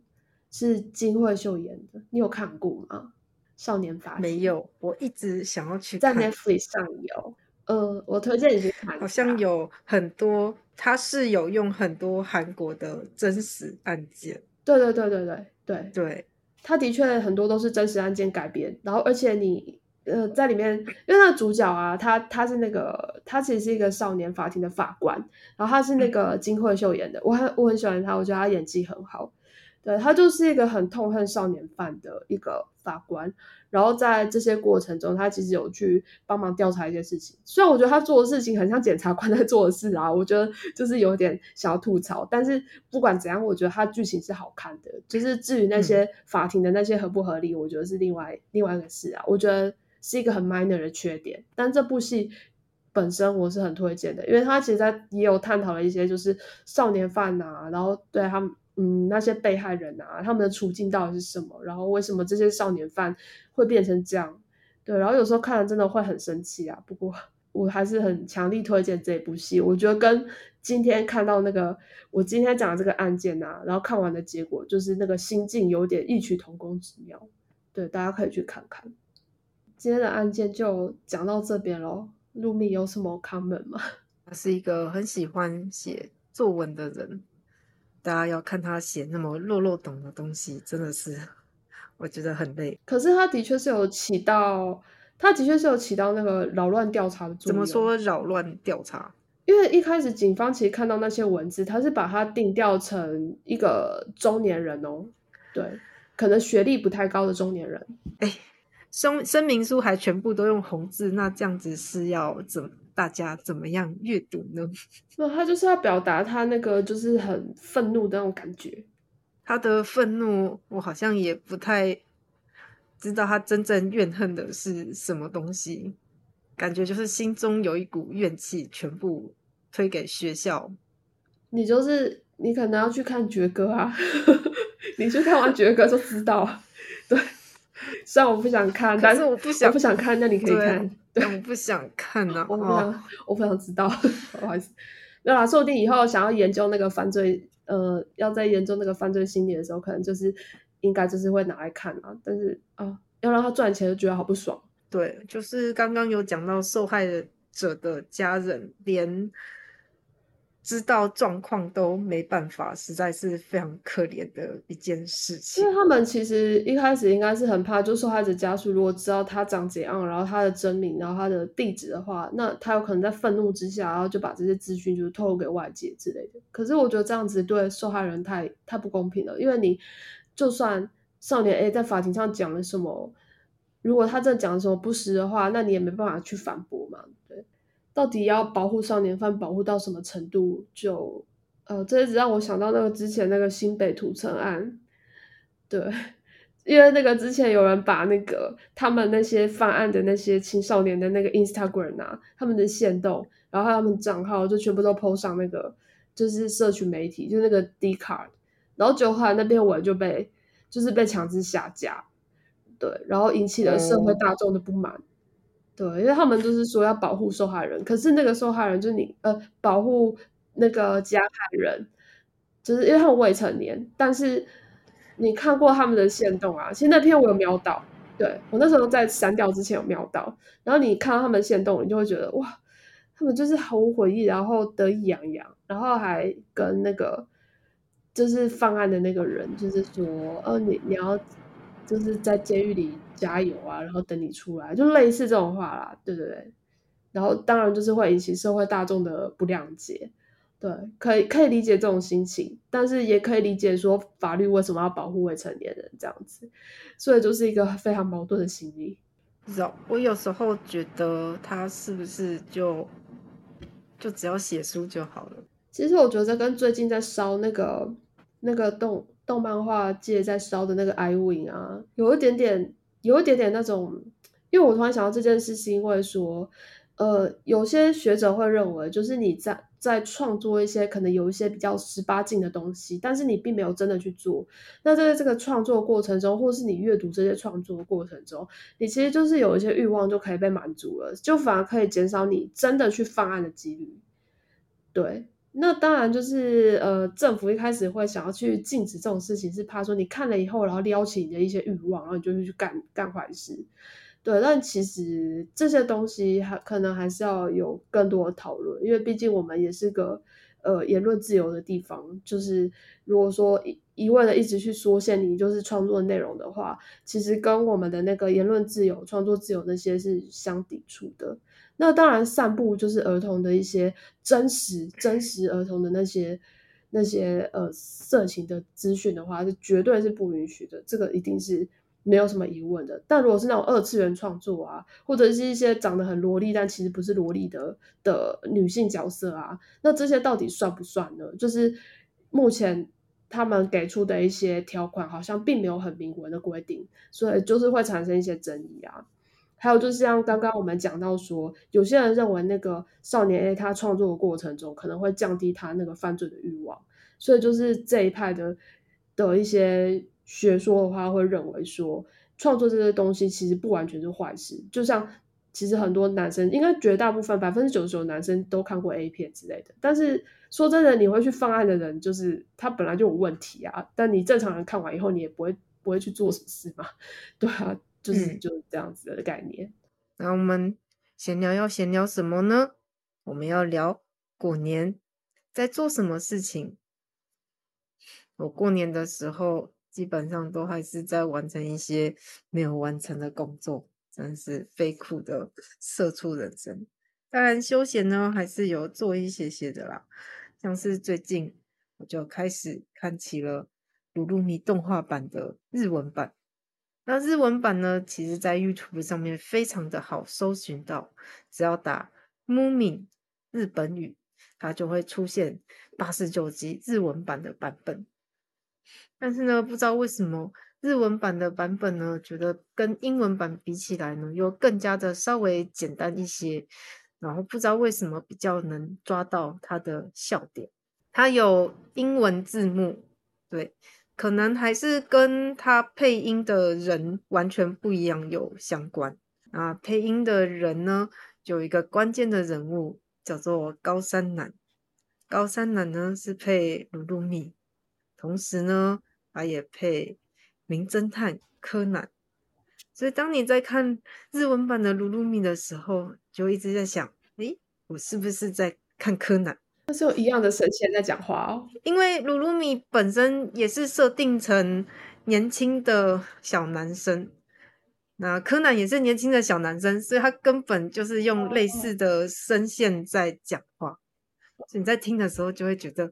是金惠秀演的，你有看过吗？少年法庭没有，我一直想要去看，在 Netflix 上有，呃，我推荐你去看，好像有很多，它是有用很多韩国的真实案件，对对对对对对对，他的确很多都是真实案件改编，然后而且你呃在里面，因为那个主角啊，他他是那个他其实是一个少年法庭的法官，然后他是那个金惠秀演的，我很我很喜欢他，我觉得他演技很好。对，他就是一个很痛恨少年犯的一个法官，然后在这些过程中他其实有去帮忙调查一些事情，虽然我觉得他做的事情很像检察官在做的事啊，我觉得就是有点想要吐槽，但是不管怎样我觉得他剧情是好看的，就是至于那些法庭的那些合不合理、嗯、我觉得是另外另外一个事啊，我觉得是一个很 minor 的缺点，但这部戏本身我是很推荐的，因为他其实在也有探讨了一些就是少年犯啊，然后对他们嗯，那些被害人啊，他们的处境到底是什么？然后为什么这些少年犯会变成这样？对，然后有时候看了真的会很生气啊。不过我还是很强力推荐这一部戏，我觉得跟今天看到那个我今天讲的这个案件啊，然后看完的结果就是那个心境有点异曲同工之妙。对，大家可以去看看。今天的案件就讲到这边咯。露米有什么 comment 吗？他是一个很喜欢写作文的人。大家要看他写那么落落懂的东西真的是我觉得很累，可是他的确是有起到他的确是有起到那个扰乱调查的作用。怎么说扰乱调查？因为一开始警方其实看到那些文字，他是把它定调成一个中年人哦，对，可能学历不太高的中年人。哎，声明书还全部都用红字，那这样子是要怎么大家怎么样阅读呢？那他就是要表达他那个就是很愤怒的那种感觉，他的愤怒我好像也不太知道他真正怨恨的是什么东西，感觉就是心中有一股怨气全部推给学校。你就是你可能要去看爵哥啊你去看完爵哥就知道了对，虽然我不想看，但是我不想我不想看，那你可以看。对，我不想看啊，我不想、哦、我不想知道不好意思。没有啦，说不定以后想要研究那个犯罪呃要在研究那个犯罪心理的时候，可能就是应该就是会拿来看啊，但是啊要让他赚钱就觉得好不爽。对，就是刚刚有讲到受害者的家人连知道状况都没办法，实在是非常可怜的一件事情。因为他们其实一开始应该是很怕，就受害者家属如果知道他长怎样，然后他的真名，然后他的地址的话，那他有可能在愤怒之下，然后就把这些资讯就是透露给外界之类的。可是我觉得这样子对受害人太太不公平了，因为你就算少年 A 在法庭上讲了什么，如果他真的讲了什么不实的话，那你也没办法去反驳嘛，对。到底要保护少年犯保护到什么程度，就呃，这一直让我想到那个之前那个新北屠城案，对，因为那个之前有人把那个他们那些犯案的那些青少年的那个 Instagram 啊，他们的限动，然后他们账号就全部都 po 上那个就是社群媒体，就是那个 D card， 然后就后来那篇文就被就是被强制下架，对，然后引起了社会大众的不满。嗯对，因为他们就是说要保护受害人，可是那个受害人就是你呃保护那个加害人，就是因为他们未成年。但是你看过他们的限动啊，其实那篇我有瞄到，对，我那时候在删掉之前有瞄到，然后你看到他们限动，你就会觉得哇，他们就是毫无悔意，然后得意洋洋，然后还跟那个就是犯案的那个人就是说呃你你要就是在监狱里加油啊，然后等你出来，就类似这种话啦，对对对。然后当然就是会引起社会大众的不谅解，对，可以可以理解这种心情，但是也可以理解说法律为什么要保护未成年人这样子，所以就是一个非常矛盾的心理。不知道，我有时候觉得他是不是就就只要写书就好了？其实我觉得跟最近在烧那个那个动。动漫画界在烧的那个 I-Win 啊，有一点点有一点点那种，因为我突然想到这件事是因为说呃，有些学者会认为就是你在在创作一些可能有一些比较十八禁的东西，但是你并没有真的去做，那在这个创作过程中或是你阅读这些创作过程中，你其实就是有一些欲望就可以被满足了，就反而可以减少你真的去犯案的几率。对，那当然就是呃，政府一开始会想要去禁止这种事情，是怕说你看了以后，然后撩起你的一些欲望，然后你就去干干坏事。对，但其实这些东西还可能还是要有更多的讨论，因为毕竟我们也是个呃言论自由的地方。就是如果说一一味的一直去缩限你就是创作内容的话，其实跟我们的那个言论自由、创作自由那些是相抵触的。那当然散布就是儿童的一些真实真实儿童的那些那些呃色情的资讯的话，是绝对是不允许的，这个一定是没有什么疑问的。但如果是那种二次元创作啊，或者是一些长得很萝莉但其实不是萝莉的的女性角色啊，那这些到底算不算呢？就是目前他们给出的一些条款好像并没有很明文的规定，所以就是会产生一些争议啊。还有就是像刚刚我们讲到说，有些人认为那个少年 A 他创作的过程中可能会降低他那个犯罪的欲望，所以就是这一派的的一些学说的话，会认为说创作这些东西其实不完全是坏事。就像其实很多男生，应该绝大部分 百分之九十九 男生都看过 A 片之类的，但是说真的，你会去犯案的人就是他本来就有问题啊，但你正常人看完以后你也不会不会去做什么事嘛，对啊，就是就是这样子的概念。那、嗯、我们闲聊要闲聊什么呢？我们要聊过年在做什么事情。我过年的时候基本上都还是在完成一些没有完成的工作，真是非酷的社畜人生。当然休闲呢还是有做一些些的啦，像是最近我就开始看起了鲁鲁米动画版的日文版。那日文版呢，其实在 YouTube 上面非常的好搜寻到，只要打 Moomin 日本语，它就会出现八十九集日文版的版本。但是呢，不知道为什么日文版的版本呢，觉得跟英文版比起来呢，又更加的稍微简单一些，然后不知道为什么比较能抓到它的笑点。它有英文字幕，对，可能还是跟他配音的人完全不一样有相关。啊，配音的人呢，有一个关键的人物叫做高山南。高山南呢是配鲁鲁米，同时呢，他也配名侦探柯南。所以当你在看日文版的鲁鲁米的时候，就一直在想，诶，我是不是在看柯南？那是有一样的神仙在讲话哦。因为鲁鲁米本身也是设定成年轻的小男生，那柯南也是年轻的小男生，所以他根本就是用类似的声线在讲话，所以你在听的时候就会觉得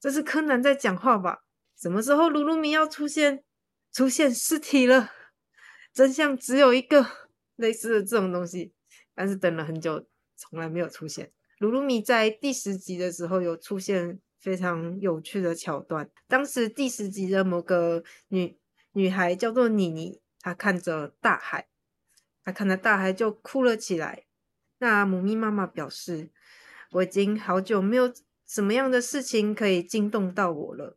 这是柯南在讲话吧？什么时候鲁鲁米要出现出现尸体了？真相只有一个，类似的这种东西，但是等了很久从来没有出现。鲁鲁米在第十集的时候有出现非常有趣的桥段，当时第十集的某个女女孩叫做妮妮，她看着大海，她看着大海就哭了起来。那母咪妈妈表示，我已经好久没有什么样的事情可以惊动到我了。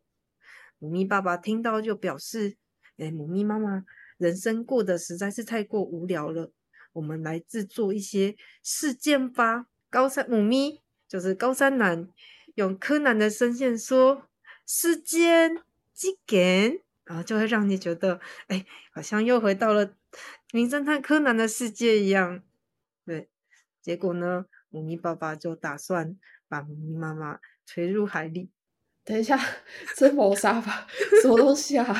母咪爸爸听到就表示，哎，母咪妈妈人生过得实在是太过无聊了，我们来制作一些事件吧。高山母咪就是高山男用柯南的声线说事件事件，然后就会让你觉得哎，好像又回到了名侦探柯南的世界一样。对，结果呢，母咪爸爸就打算把母咪妈妈推入海里。等一下，这谋杀吧？什么东西啊？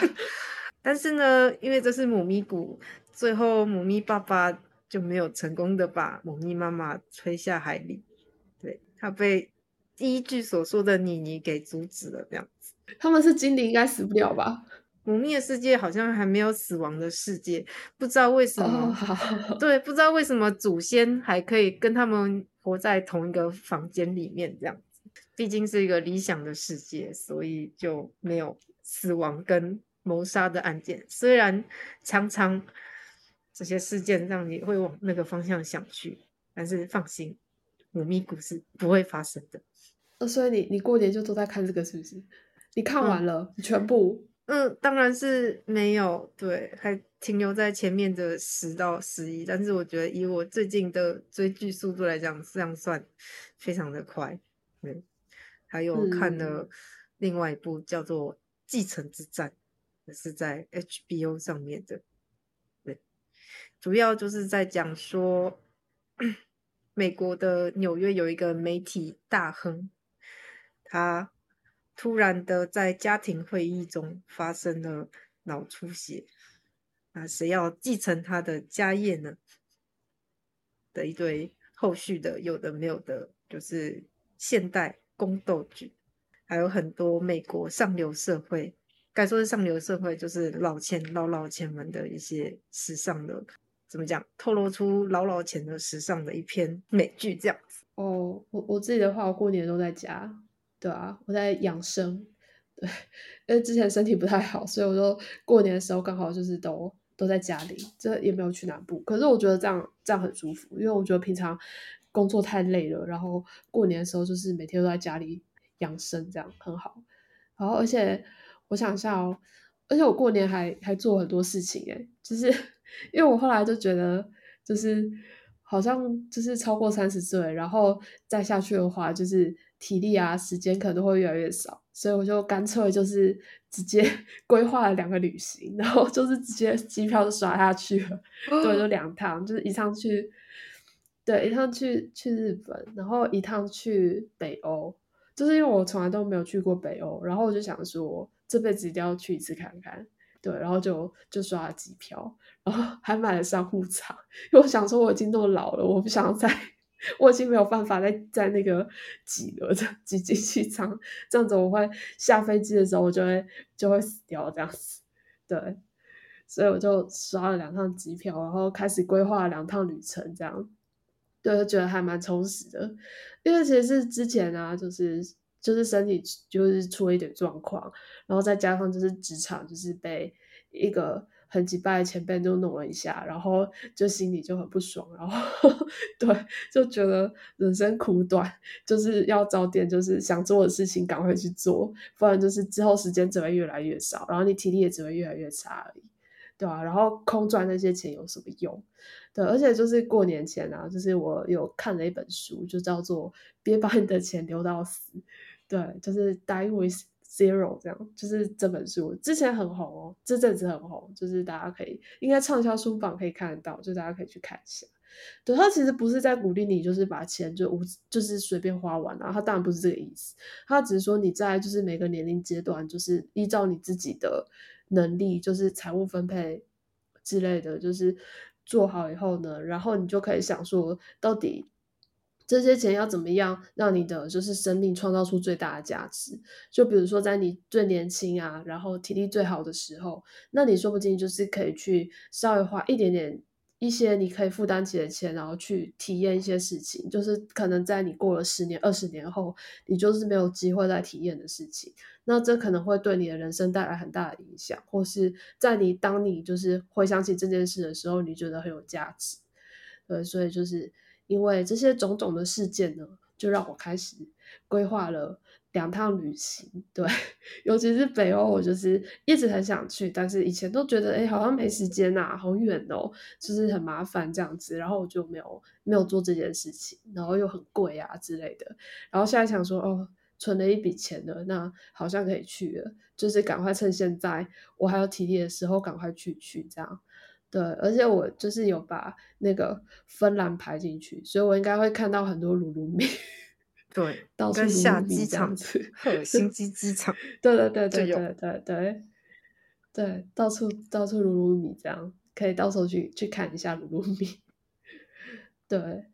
但是呢，因为这是母咪谷，最后母咪爸爸就没有成功的把母咪妈妈推下海里。对，他被第一句所说的妮妮给阻止了。这样子，他们是精灵，应该死不了吧？母咪的世界好像还没有死亡的世界，不知道为什么、oh. 对，不知道为什么祖先还可以跟他们活在同一个房间里面。这样子毕竟是一个理想的世界，所以就没有死亡跟谋杀的案件，虽然常常这些事件让你会往那个方向想去，但是放心，母咪谷是不会发生的。哦、所以你你过年就都在看这个是不是？你看完了、嗯、你全部？嗯，当然是没有，对，还停留在前面的十到十一，但是我觉得以我最近的追剧速度来讲，这样算非常的快。嗯，还有看了另外一部叫做《继承之战》。是在 H B O 上面的。对，主要就是在讲说美国的纽约有一个媒体大亨，他突然的在家庭会议中发生了脑出血，那谁要继承他的家业呢？的一堆后续的有的没有的，就是现代宫斗剧，还有很多美国上流社会，该说是上流社会，就是老钱老老钱们的一些时尚的，怎么讲，透露出老老钱的时尚的一篇美剧这样子。哦，我我自己的话，我过年都在家，对啊，我在养生，对，因为之前身体不太好，所以我就过年的时候刚好就是都都在家里，这也没有去南部。可是我觉得这样这样很舒服，因为我觉得平常工作太累了，然后过年的时候就是每天都在家里养生，这样很好。然后而且。我想一下哦，而且我过年还还做很多事情诶，就是因为我后来就觉得，就是好像就是超过三十岁，然后再下去的话，就是体力啊时间可能都会越来越少，所以我就干脆就是直接规划了两个旅行，然后就是直接机票就刷下去了，对，就两趟，就是一趟去，对，一趟去去日本，然后一趟去北欧，就是因为我从来都没有去过北欧，然后我就想说。这辈子一定要去一次看看，对，然后就就刷了机票，然后还买了商务舱，因为我想说我已经那么老了，我不想再，我已经没有办法再在那个挤了的挤进去舱，这样子我会下飞机的时候我就会就会死掉这样子，对，所以我就刷了两趟机票，然后开始规划两趟旅程，这样，对，就觉得还蛮充实的，因为其实是之前啊，就是。就是身体就是出了一点状况，然后再加上就是职场就是被一个很击败的前辈就弄了一下，然后就心里就很不爽，然后对，就觉得人生苦短，就是要早点就是想做的事情赶快去做，不然就是之后时间只会越来越少，然后你体力也只会越来越差而已，对啊，然后空赚那些钱有什么用？对，而且就是过年前啊，就是我有看了一本书，就叫做《别把你的钱留到死》，对，就是《Die with Zero》这样，就是这本书之前很红哦，这阵子很红，就是大家可以应该畅销书榜可以看得到，就大家可以去看一下。对，他其实不是在鼓励你就是把钱就无就是随便花完啊，他当然不是这个意思，他只是说你在就是每个年龄阶段就是依照你自己的能力就是财务分配之类的就是做好以后呢，然后你就可以想说到底这些钱要怎么样让你的就是生命创造出最大的价值，就比如说在你最年轻啊然后体力最好的时候，那你说不定就是可以去稍微花一点点一些你可以负担起的钱，然后去体验一些事情，就是可能在你过了十年二十年后你就是没有机会再体验的事情，那这可能会对你的人生带来很大的影响，或是在你当你就是回想起这件事的时候你觉得很有价值。对，所以就是因为这些种种的事件呢，就让我开始规划了两趟旅行。对，尤其是北欧我就是一直很想去，但是以前都觉得哎，好像没时间啊，好远哦，就是很麻烦这样子，然后我就没有没有做这件事情，然后又很贵啊之类的，然后现在想说哦，存了一笔钱了，那好像可以去了，就是赶快趁现在我还有体力的时候赶快去去这样。对，而且我就是有把那个芬兰排进去，所以我应该会看到很多鲁鲁米。对，到处鲁鲁米这样子，跟下机场赫辛基机场对对对对对对对对，到处到处鲁鲁米这样，可以到时候去去看一下鲁鲁米。对，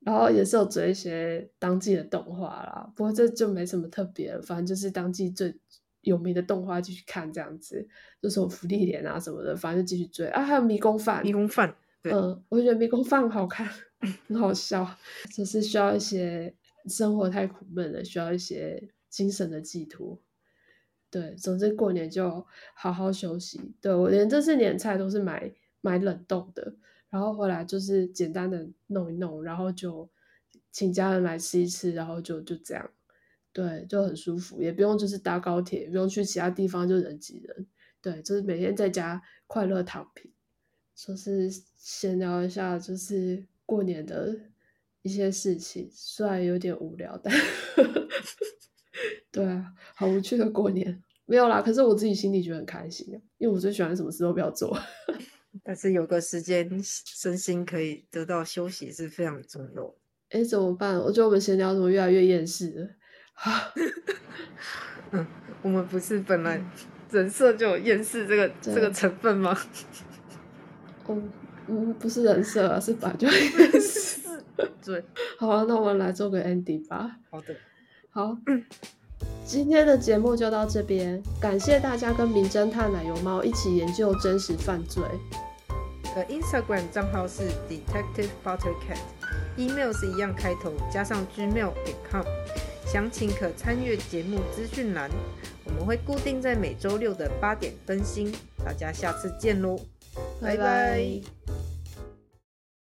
然后也是有追一些当季的动画啦，不过这就没什么特别了，反正就是当季最有名的动画继续看这样子，就是我福利脸啊什么的，反正就继续追啊。还有迷宫饭，迷宫饭，对，嗯，我觉得迷宫饭好看，很好笑，就是需要一些生活太苦闷了，需要一些精神的寄托。对，总之过年就好好休息。对，我连这次年菜都是买买冷冻的，然后回来就是简单的弄一弄，然后就请家人来吃一吃，然后就就这样。对，就很舒服，也不用就是搭高铁，也不用去其他地方就人挤人。对，就是每天在家快乐躺平。说是闲聊一下就是过年的一些事情，虽然有点无聊但对啊，好无趣的过年。没有啦，可是我自己心里觉得很开心啊，因为我最喜欢什么事都不要做但是有个时间身心可以得到休息是非常重要。哎，怎么办，我觉得我们闲聊怎么越来越厌世了嗯，我们不是本来人设就有厌世这个这个成分吗？嗯嗯，不是人设啊，是本来就厌世。对，好啊，那我们来做个 ending 吧。好的，好，嗯，今天的节目就到这边，感谢大家跟名侦探奶油猫一起研究真实犯罪。的 Instagram 账号是 detectivebuttercat， email 是一样开头加上 gmail 点 com。详情可参阅节目资讯栏，我们会固定在每周六的八点更新，大家下次见喽，拜拜。